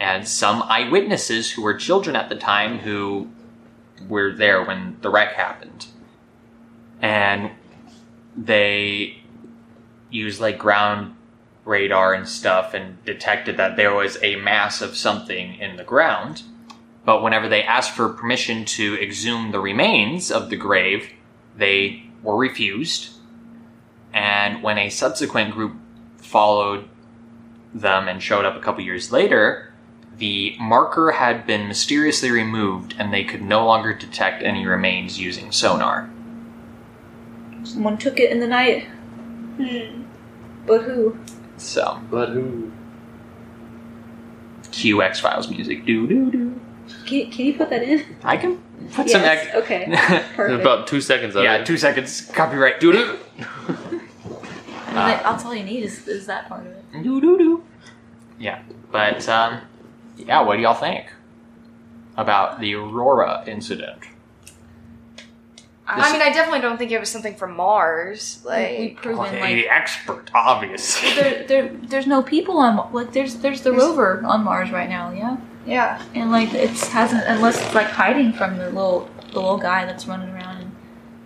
and some eyewitnesses who were children at the time who were there when the wreck happened. And they used, like, ground radar and stuff and detected that there was a mass of something in the ground. But whenever they asked for permission to exhume the remains of the grave, they were refused. And when a subsequent group followed them and showed up a couple years later, the marker had been mysteriously removed and they could no longer detect any remains using sonar. Someone took it in the night. Hmm. But who? So. But who? Cue X-Files music. Do do do. Can, can you put that in? I can put yes. some... Ex- okay, perfect. About two seconds of yeah, it. Yeah, two seconds. Copyright. Doo-doo. That's all you need is, is that part of it. Doo-doo-doo. Yeah, but, um, yeah, what do y'all think about the Aurora incident? I this mean, I definitely don't think it was something from Mars. Like, we've proven, the like... The expert, obviously. There, there, there's no people on... Like, there's, there's the there's... rover on Mars right now, yeah? Yeah, and like it hasn't, unless it's like hiding from the little the little guy that's running around and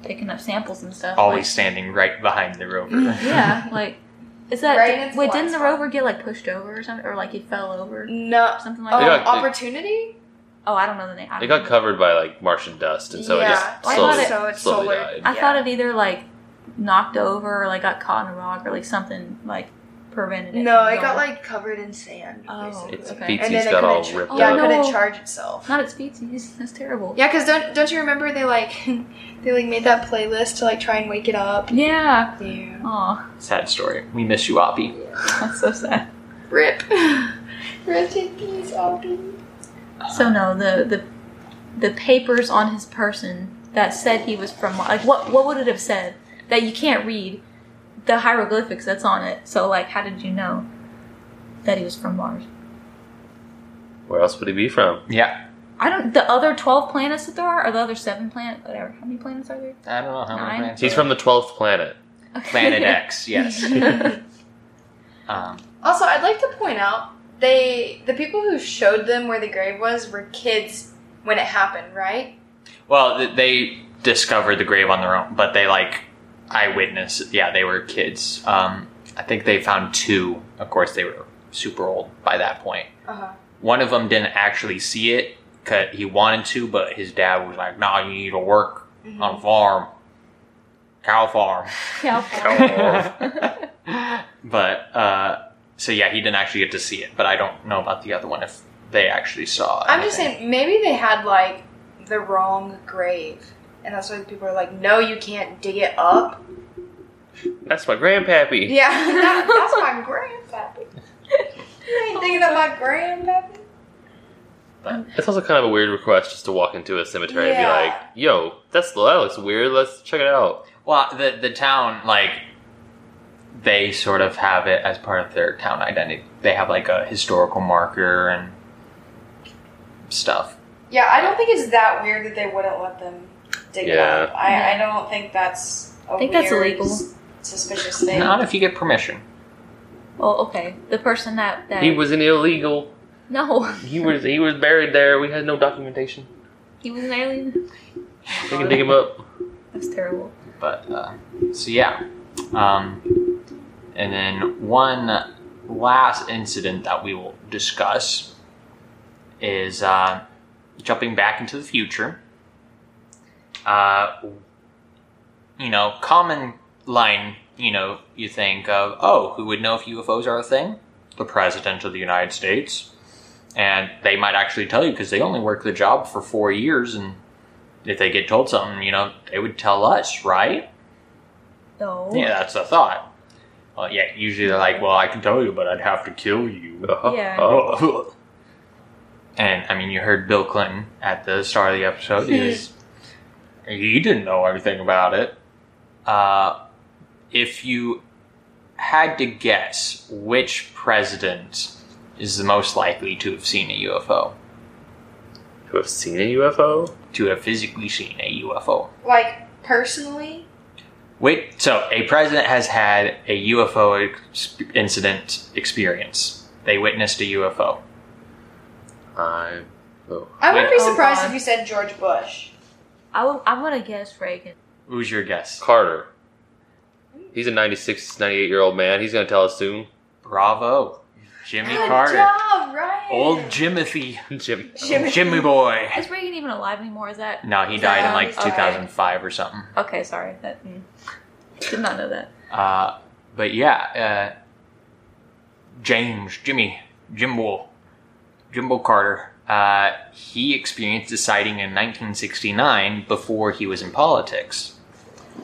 picking up samples and stuff. Always like, standing right behind the rover. Yeah, like is that? Right did, wait, didn't spot. The rover get like pushed over or something, or like it fell over? No, something like oh, that. Got, Opportunity. It, oh, I don't know the name. It got know. covered by like Martian dust, and so yeah. it just well, slowly, I it, so it's slowly solar. died. I yeah. thought it either like knocked over or like got caught in a rock or like something like. prevented it. No, it got like covered in sand. Oh, its okay. feetsies got all ripped out. Oh, yeah, it couldn't no. charge itself. Not its feetsies. That's terrible. Yeah, because don't don't you remember they like they like made that playlist to like try and wake it up? Yeah. Yeah. Aw. Sad story. We miss you, Oppie. Yeah. That's so sad. Rip. Rip in peace, Oppie. So no, the the the papers on his person that said he was from like what what would it have said that you can't read? The hieroglyphics that's on it. So, like, how did you know that he was from Mars? Where else would he be from? Yeah. I don't... The other twelve planets that there are? Or the other seven planets? Whatever. How many planets are there? I don't know how Nine? many planets He's from the twelfth planet. Okay. Planet X, yes. um. Also, I'd like to point out, they the people who showed them where the grave was were kids when it happened, right? Well, they discovered the grave on their own, but they, like... Eyewitness, yeah, they were kids. Um, I think they found two. Of course, they were super old by that point. Uh-huh. One of them didn't actually see it because he wanted to, but his dad was like, "Nah, you need to work mm-hmm. on a farm, cow farm, cow farm." Cow farm. But uh, so yeah, he didn't actually get to see it. But I don't know about the other one if they actually saw it. I'm just saying, maybe they had like the wrong grave. And that's why people are like, no, you can't dig it up. That's my grandpappy. Yeah, that, that's my grandpappy. You ain't digging up my grandpappy. But it's also kind of a weird request just to walk into a cemetery yeah. and be like, yo, that's that looks weird. Let's check it out. Well, the the town, like, they sort of have it as part of their town identity. They have, like, a historical marker and stuff. Yeah, I don't think it's that weird that they wouldn't let them dig yeah. it up. I, yeah. I don't think that's a I think weird, that's illegal. Suspicious thing. Not if you get permission. Well, okay. The person that, that... He was an illegal. No. He was he was buried there. We had no documentation. He was an alien. They can dig him up. That's terrible. But, uh, so yeah. Um, and then one last incident that we will discuss is uh, jumping back into the future. Uh, you know, common line, you know, you think of, oh, who would know if U F Os are a thing? The President of the United States. And they might actually tell you because they only work the job for four years. And if they get told something, you know, they would tell us, right? No. Yeah, that's the thought. Well, yeah, usually they're like, well, I can tell you, but I'd have to kill you. Yeah. And, I mean, you heard Bill Clinton at the start of the episode is... He didn't know everything about it. Uh, if you had to guess which president is the most likely to have seen a U F O? To have seen a U F O? To have physically seen a U F O. Like, personally? Wait, so a president has had a U F O ex- incident experience. They witnessed a U F O. I, oh. I wouldn't Wait, be surprised oh if you said George Bush. I w- I'm going to guess Reagan. Who's your guess? Carter. He's a ninety-six, ninety-eight-year-old man. He's going to tell us soon. Bravo. Jimmy Good Carter. Good job, Ryan. Old Jimothy. Jim- Jimmy. Jimmy boy. Is Reagan even alive anymore? Is that... No, he died um, in like two thousand five okay. or something. Okay, sorry. That, mm, did not know that. Uh, but yeah, uh, James, Jimmy, Jimbo, Jimbo Carter. Uh, he experienced a sighting in nineteen sixty-nine before he was in politics,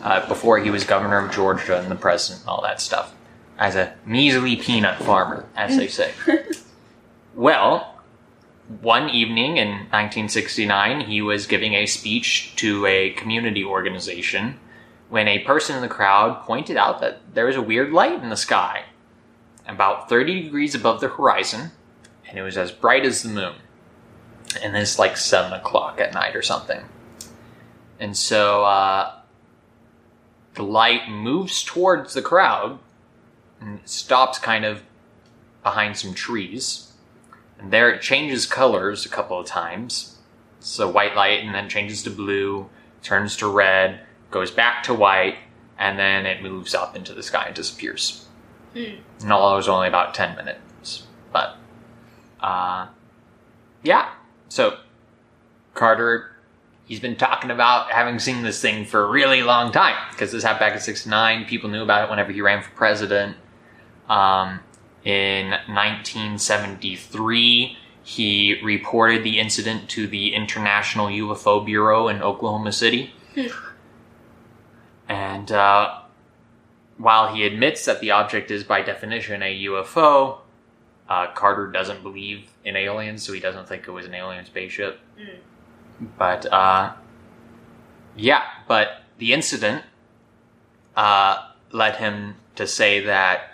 uh, before he was governor of Georgia and the president and all that stuff, as a measly peanut farmer, as they say. Well, one evening in nineteen sixty-nine, he was giving a speech to a community organization when a person in the crowd pointed out that there was a weird light in the sky, about thirty degrees above the horizon, and it was as bright as the moon. And it's like seven o'clock at night or something. And so uh, the light moves towards the crowd and stops kind of behind some trees. And there it changes colors a couple of times. So white light and then changes to blue, turns to red, goes back to white, and then it moves up into the sky and disappears. Mm. And all it was only about ten minutes. But, uh, yeah. So, Carter, he's been talking about having seen this thing for a really long time. Because this happened back in sixty-nine. People knew about it whenever he ran for president. Um, In nineteen seventy-three, he reported the incident to the International U F O Bureau in Oklahoma City. And uh, while he admits that the object is by definition a U F O, uh, Carter doesn't believe in aliens, so he doesn't think it was an alien spaceship. Mm. But, uh, yeah, but the incident uh, led him to say that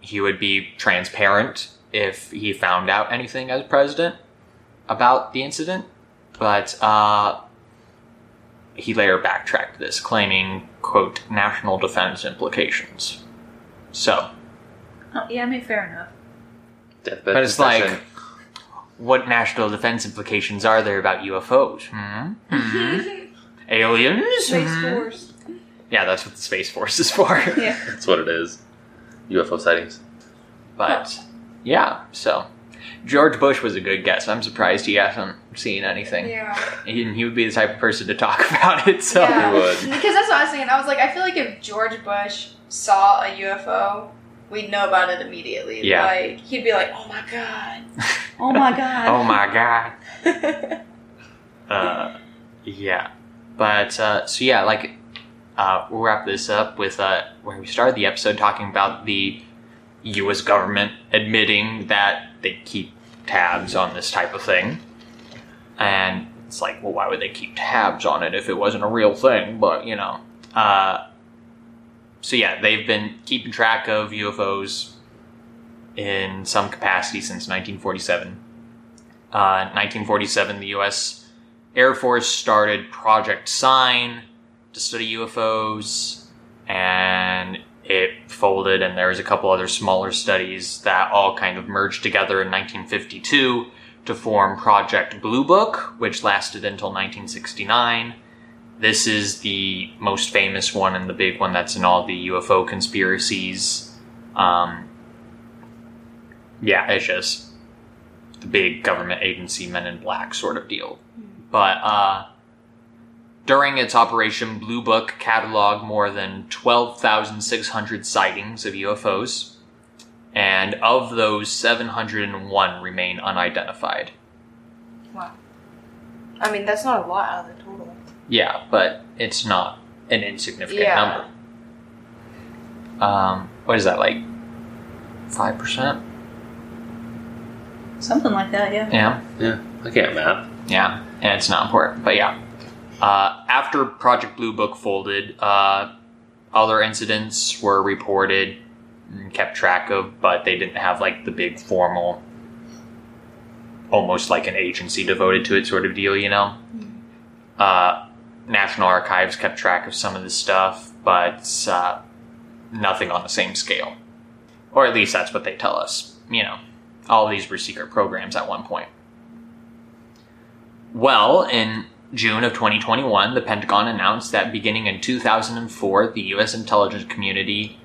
he would be transparent if he found out anything as president about the incident. But uh, he later backtracked this, claiming, quote, national defense implications. So. Oh, yeah, I mean, fair enough. Deathbed but it's confession. Like, what national defense implications are there about U F Os? Hmm? Mm-hmm. Aliens? Space mm-hmm. Force. Yeah, that's what the Space Force is for. Yeah. That's what it is. U F O sightings. But, huh. yeah, so. George Bush was a good guess. I'm surprised he hasn't seen anything. Yeah. He, he would be the type of person to talk about it, so. Yeah. He would. Because that's what I was saying. I was like, I feel like if George Bush saw a U F O, we'd know about it immediately. Yeah. Like, he'd be like, oh my god. Oh my god. Oh my god. uh, yeah. But, uh, so yeah, like, Uh, we'll wrap this up with uh, where we started the episode talking about the U S government admitting that they keep tabs on this type of thing. And it's like, well, why would they keep tabs on it if it wasn't a real thing? But, you know. Uh, so, yeah, they've been keeping track of U F Os in some capacity since nineteen forty-seven. Uh, in nineteen forty-seven, the U S Air Force started Project Sign to study U F Os, and it folded, and there was a couple other smaller studies that all kind of merged together in nineteen fifty-two to form Project Blue Book, which lasted until nineteen sixty-nine. This is the most famous one and the big one that's in all the U F O conspiracies. Um, yeah, it's just the big government agency Men in Black sort of deal. But, uh, during its Operation Blue Book cataloged more than twelve thousand six hundred sightings of U F Os, and of those, seven hundred one remain unidentified. Wow. I mean, that's not a lot out of the total. Yeah, but it's not an insignificant yeah. number. Um, what is that, like five percent? Something like that, yeah. Yeah. Yeah, I can't map. Yeah, and it's not important, but yeah. Uh, after Project Blue Book folded, uh, other incidents were reported and kept track of, but they didn't have, like, the big formal, almost like an agency devoted to it sort of deal, you know? Mm. Uh, National Archives kept track of some of this stuff, but uh, nothing on the same scale. Or at least that's what they tell us, you know. All these were secret programs at one point. Well, in June of twenty twenty-one, the Pentagon announced that beginning in two thousand four, the U S intelligence community,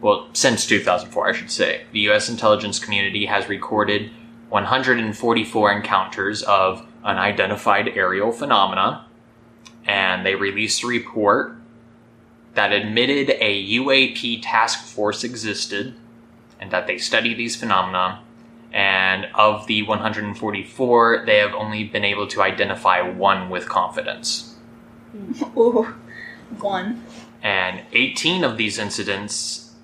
well, since two thousand four, I should say, the U S intelligence community has recorded one hundred forty-four encounters of unidentified aerial phenomena, and they released a report that admitted a U A P task force existed, and that they study these phenomena. And of the one hundred forty-four, they have only been able to identify one with confidence. Ooh, one. And eighteen of these incidents,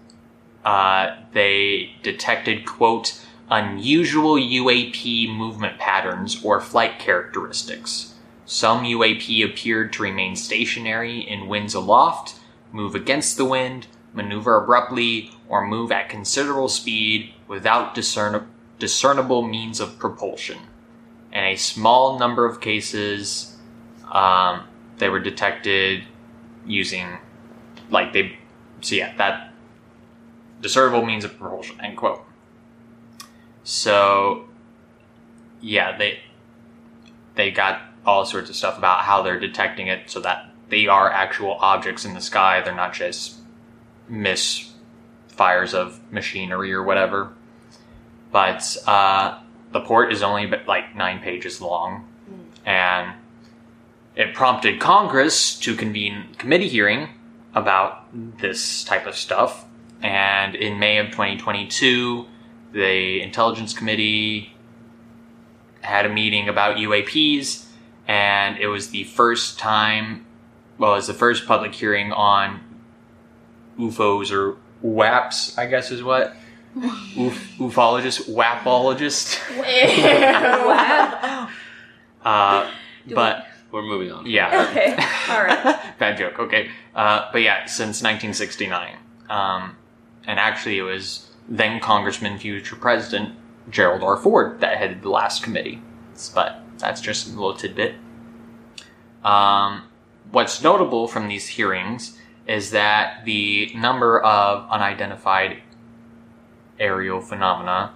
uh, they detected, quote, unusual U A P movement patterns or flight characteristics. Some U A P appeared to remain stationary in winds aloft, move against the wind, maneuver abruptly, or move at considerable speed without discernible discernible means of propulsion. In a small number of cases, um, they were detected using, like, they, so yeah, that discernible means of propulsion, end quote. So, yeah, they, they got all sorts of stuff about how they're detecting it so that they are actual objects in the sky, they're not just misfires of machinery or whatever. But uh, the report is only like nine pages long, and it prompted Congress to convene a committee hearing about this type of stuff. And in May of twenty twenty-two, the Intelligence Committee had a meeting about U A Ps, and it was the first time, well, it was the first public hearing on U F Os, or W A Ps, I guess is what. Uf- ufologist, W A Pologist. Wow. uh, but we... we're moving on. Yeah. Okay. All right. Bad joke. Okay. Uh, but yeah, since nineteen sixty-nine, um, and actually it was then Congressman, future President Gerald R. Ford that headed the last committee. But that's just a little tidbit. Um, what's notable from these hearings is that the number of unidentified aerial phenomena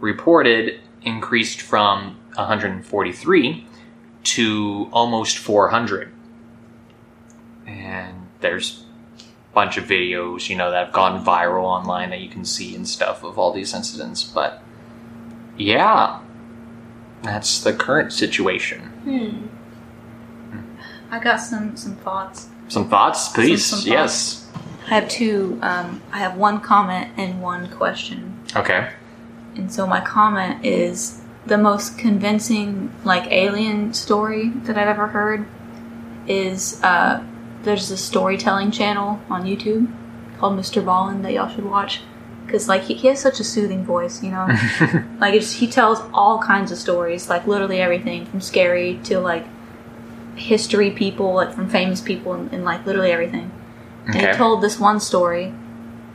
reported increased from one hundred forty-three to almost four hundred. And there's a bunch of videos, you know, that have gone viral online that you can see and stuff of all these incidents. But yeah, that's the current situation. Hmm. I got some, some thoughts. Some thoughts, please. Some, some thoughts. Yes. I have two, um, I have one comment and one question. Okay. And so my comment is the most convincing, like, alien story that I've ever heard is, uh, there's this storytelling channel on YouTube called Mister Ballin that y'all should watch. Because, like, he, he has such a soothing voice, you know? Like, it's, he tells all kinds of stories, like, literally everything from scary to, like, history people, like, from famous people and, and like, literally everything. Okay. And he told this one story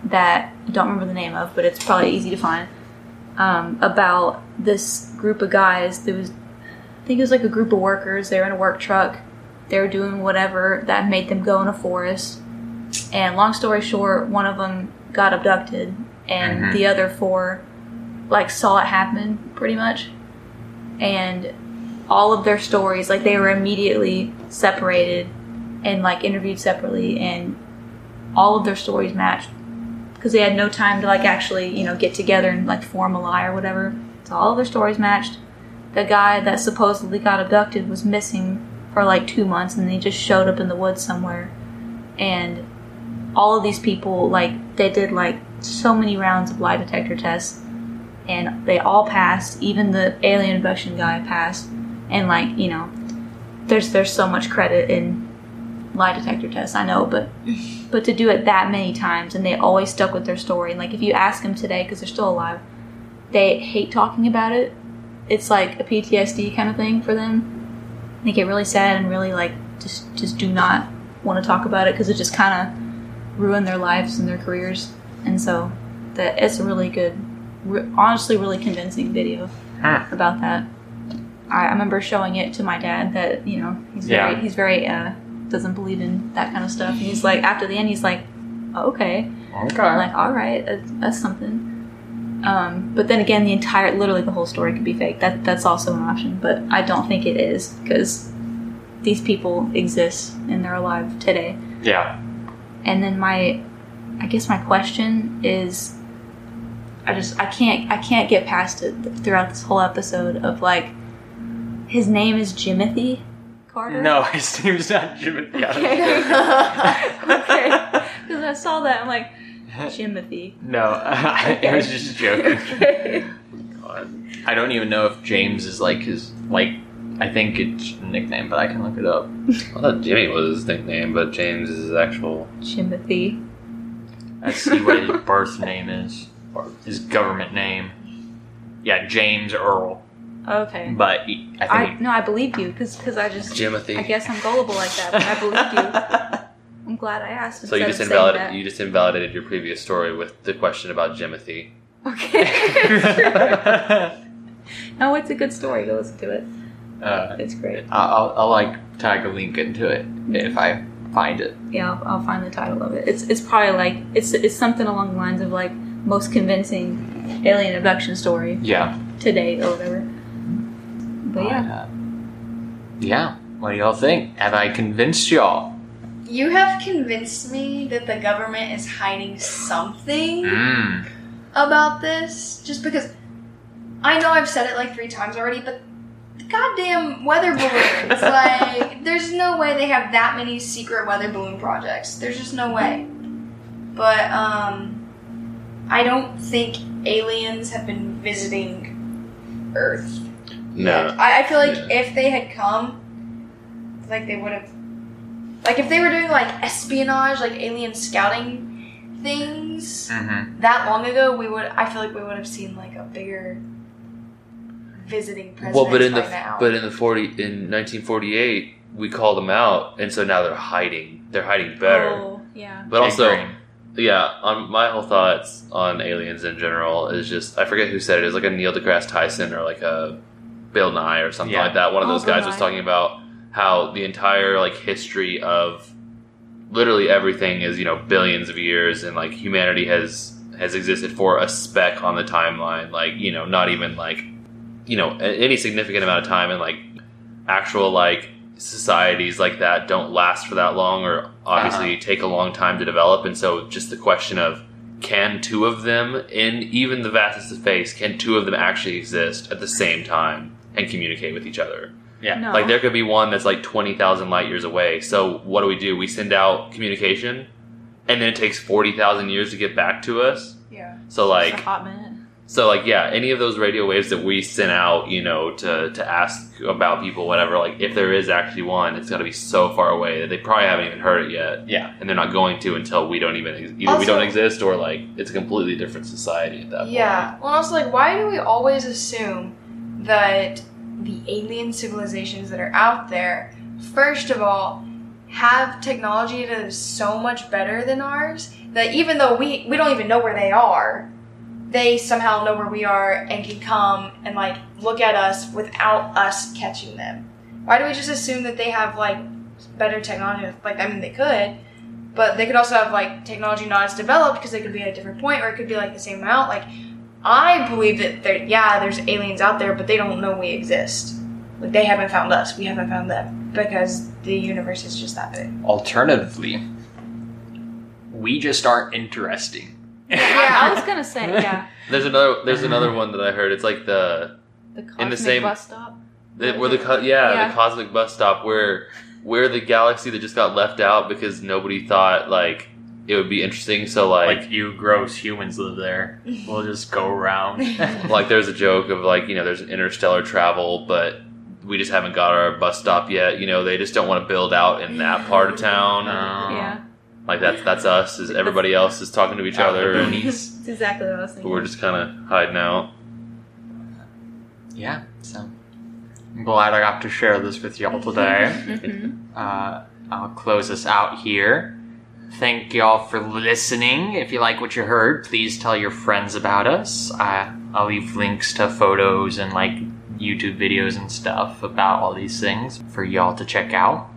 that I don't remember the name of, but it's probably easy to find, um, about this group of guys. There was, I think it was like a group of workers. They were in a work truck. They were doing whatever that made them go in a forest. And long story short, one of them got abducted, and mm-hmm. the other four, like, saw it happen, pretty much. And all of their stories, like, they were immediately separated and, like, interviewed separately, and all of their stories matched because they had no time to, like, actually, you know, get together and, like, form a lie or whatever. So all of their stories matched. The guy that supposedly got abducted was missing for, like, two months, and he just showed up in the woods somewhere. And all of these people, like, they did, like, so many rounds of lie detector tests, and they all passed. Even the alien abduction guy passed. And, like, you know, there's there's so much credit in lie detector tests, I know, but but to do it that many times, and they always stuck with their story. And, like, if you ask them today, because they're still alive, they hate talking about it. It's like a P T S D kind of thing for them. They get really sad and really, like, just just do not want to talk about it because it just kind of ruined their lives and their careers. And so that it's a really good, re- honestly, really convincing video huh. about that. I remember showing it to my dad that, you know, he's yeah. very, he's very, uh, doesn't believe in that kind of stuff. And he's like, after the end, he's like, oh, okay. Okay. I'm like, all right, that's, that's something. Um, but then again, the entire, literally the whole story could be fake. That That's also an option, but I don't think it is because these people exist and they're alive today. Yeah. And then my, I guess my question is, I just, I can't, I can't get past it throughout this whole episode of, like, his name is Jimothy Carter? No, his name's not Jimothy. Okay. Okay. Because I saw that, I'm like, Jimothy. No, I, I was just joking. Okay. God. I don't even know if James is, like, his, like, I think it's a nickname, but I can look it up. I thought Jimmy was his nickname, but James is his actual... Jimothy. Let's see what his birth name is. Or his government name. Yeah, James Earl. Okay. But I think... I, no, I believed you, because I just... Jimothy. I guess I'm gullible like that, but I believed you. I'm glad I asked. So you just, invalid- you just invalidated your previous story with the question about Jimothy. Okay. No, it's a good story. Go listen to it. Uh, it's great. I'll, I'll, like, tag a link into it if I find it. Yeah, I'll, I'll find the title of it. It's it's probably, like... It's, it's something along the lines of, like, most convincing alien abduction story. Yeah. Today or whatever. But yeah. Yeah. What do y'all think? Have I convinced y'all? You have convinced me that the government is hiding something mm. about this. Just because I know I've said it like three times already, but the goddamn weather balloons. Like, there's no way they have that many secret weather balloon projects. There's just no way. But, um, I don't think aliens have been visiting Earth. No. I, I feel like yeah. if they had come, like they would have, like if they were doing like espionage, like alien scouting things mm-hmm. that long ago, we would. I feel like we would have seen like a bigger visiting presence. Well, but in the now. but in the forty in nineteen forty-eight, we called them out, and so now they're hiding. They're hiding better. Oh, yeah. But also. Yeah, on my whole thoughts on aliens in general is just, I forget who said it, it was like a Neil deGrasse Tyson or like a Bill Nye or something yeah. like that. One of oh, those guys Nye. was talking about how the entire like history of literally everything is, you know, billions of years, and like humanity has has existed for a speck on the timeline, like, you know, not even like, you know, any significant amount of time, and like actual like societies like that don't last for that long, or obviously uh-huh. take a long time to develop. And so just the question of, can two of them, in even the vastest of space, can two of them actually exist at the same time and communicate with each other? Yeah. No. Like there could be one that's like twenty thousand light years away. So what do we do? We send out communication, and then it takes forty thousand years to get back to us. Yeah. So like it's a hot minute. So like, yeah, any of those radio waves that we sent out, you know, to, to ask about people, whatever, like if there is actually one, it's got to be so far away that they probably haven't even heard it yet. Yeah. And they're not going to until we don't even, either also, we don't exist, or like it's a completely different society at that yeah. point. Yeah. Well, and also like, why do we always assume that the alien civilizations that are out there, first of all, have technology that is so much better than ours that even though we, we don't even know where they are, they somehow know where we are and can come and, like, look at us without us catching them. Why do we just assume that they have, like, better technology? Like, I mean, they could, but they could also have, like, technology not as developed because they could be at a different point, or it could be, like, the same amount. Like, I believe that, there, yeah, there's aliens out there, but they don't know we exist. Like, they haven't found us. We haven't found them because the universe is just that big. Alternatively, we just aren't interesting. Yeah, I was gonna say yeah. There's another. There's another one that I heard. It's like the the cosmic in the same, bus stop. The, where the co- yeah, yeah the cosmic bus stop where where the galaxy that just got left out because nobody thought like it would be interesting. So like, like you gross humans live there. We'll just go around. Like there's a joke of like, you know, there's interstellar travel, but we just haven't got our bus stop yet. You know, they just don't want to build out in that part of town. Um, yeah. Like, that's that's us, is everybody else is talking to each out other. And that's exactly what I was thinking. But we're just kind of hiding out. Yeah, so I'm glad I got to share this with y'all today. uh, I'll close this out here. Thank y'all for listening. If you like what you heard, please tell your friends about us. Uh, I'll leave links to photos and, like, YouTube videos and stuff about all these things for y'all to check out.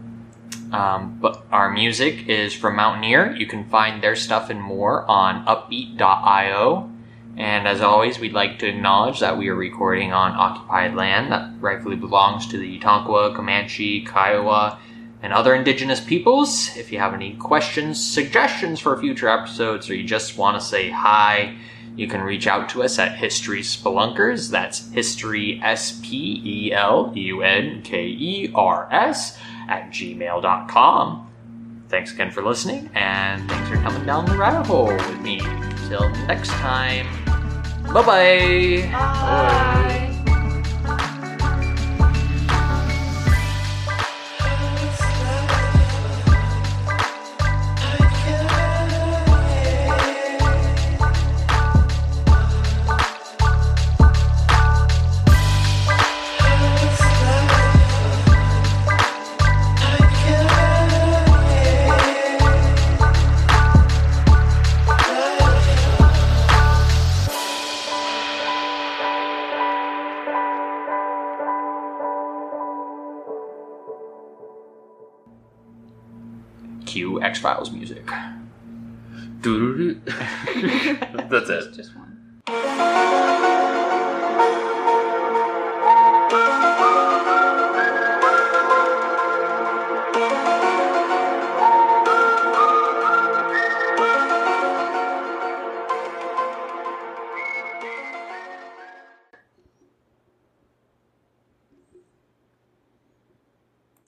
Um, but our music is from Mountaineer. You can find their stuff and more on upbeat dot io. And as always, we'd like to acknowledge that we are recording on occupied land that rightfully belongs to the Utonqua, Comanche, Kiowa, and other indigenous peoples. If you have any questions, suggestions for future episodes, or you just want to say hi, you can reach out to us at History Spelunkers. That's History S P E L U N K E R S at gmail dot com. Thanks again for listening, and thanks for coming down the rabbit hole with me. Till next time, bye-bye. Bye. Bye. X-Files music. That's it. Just one.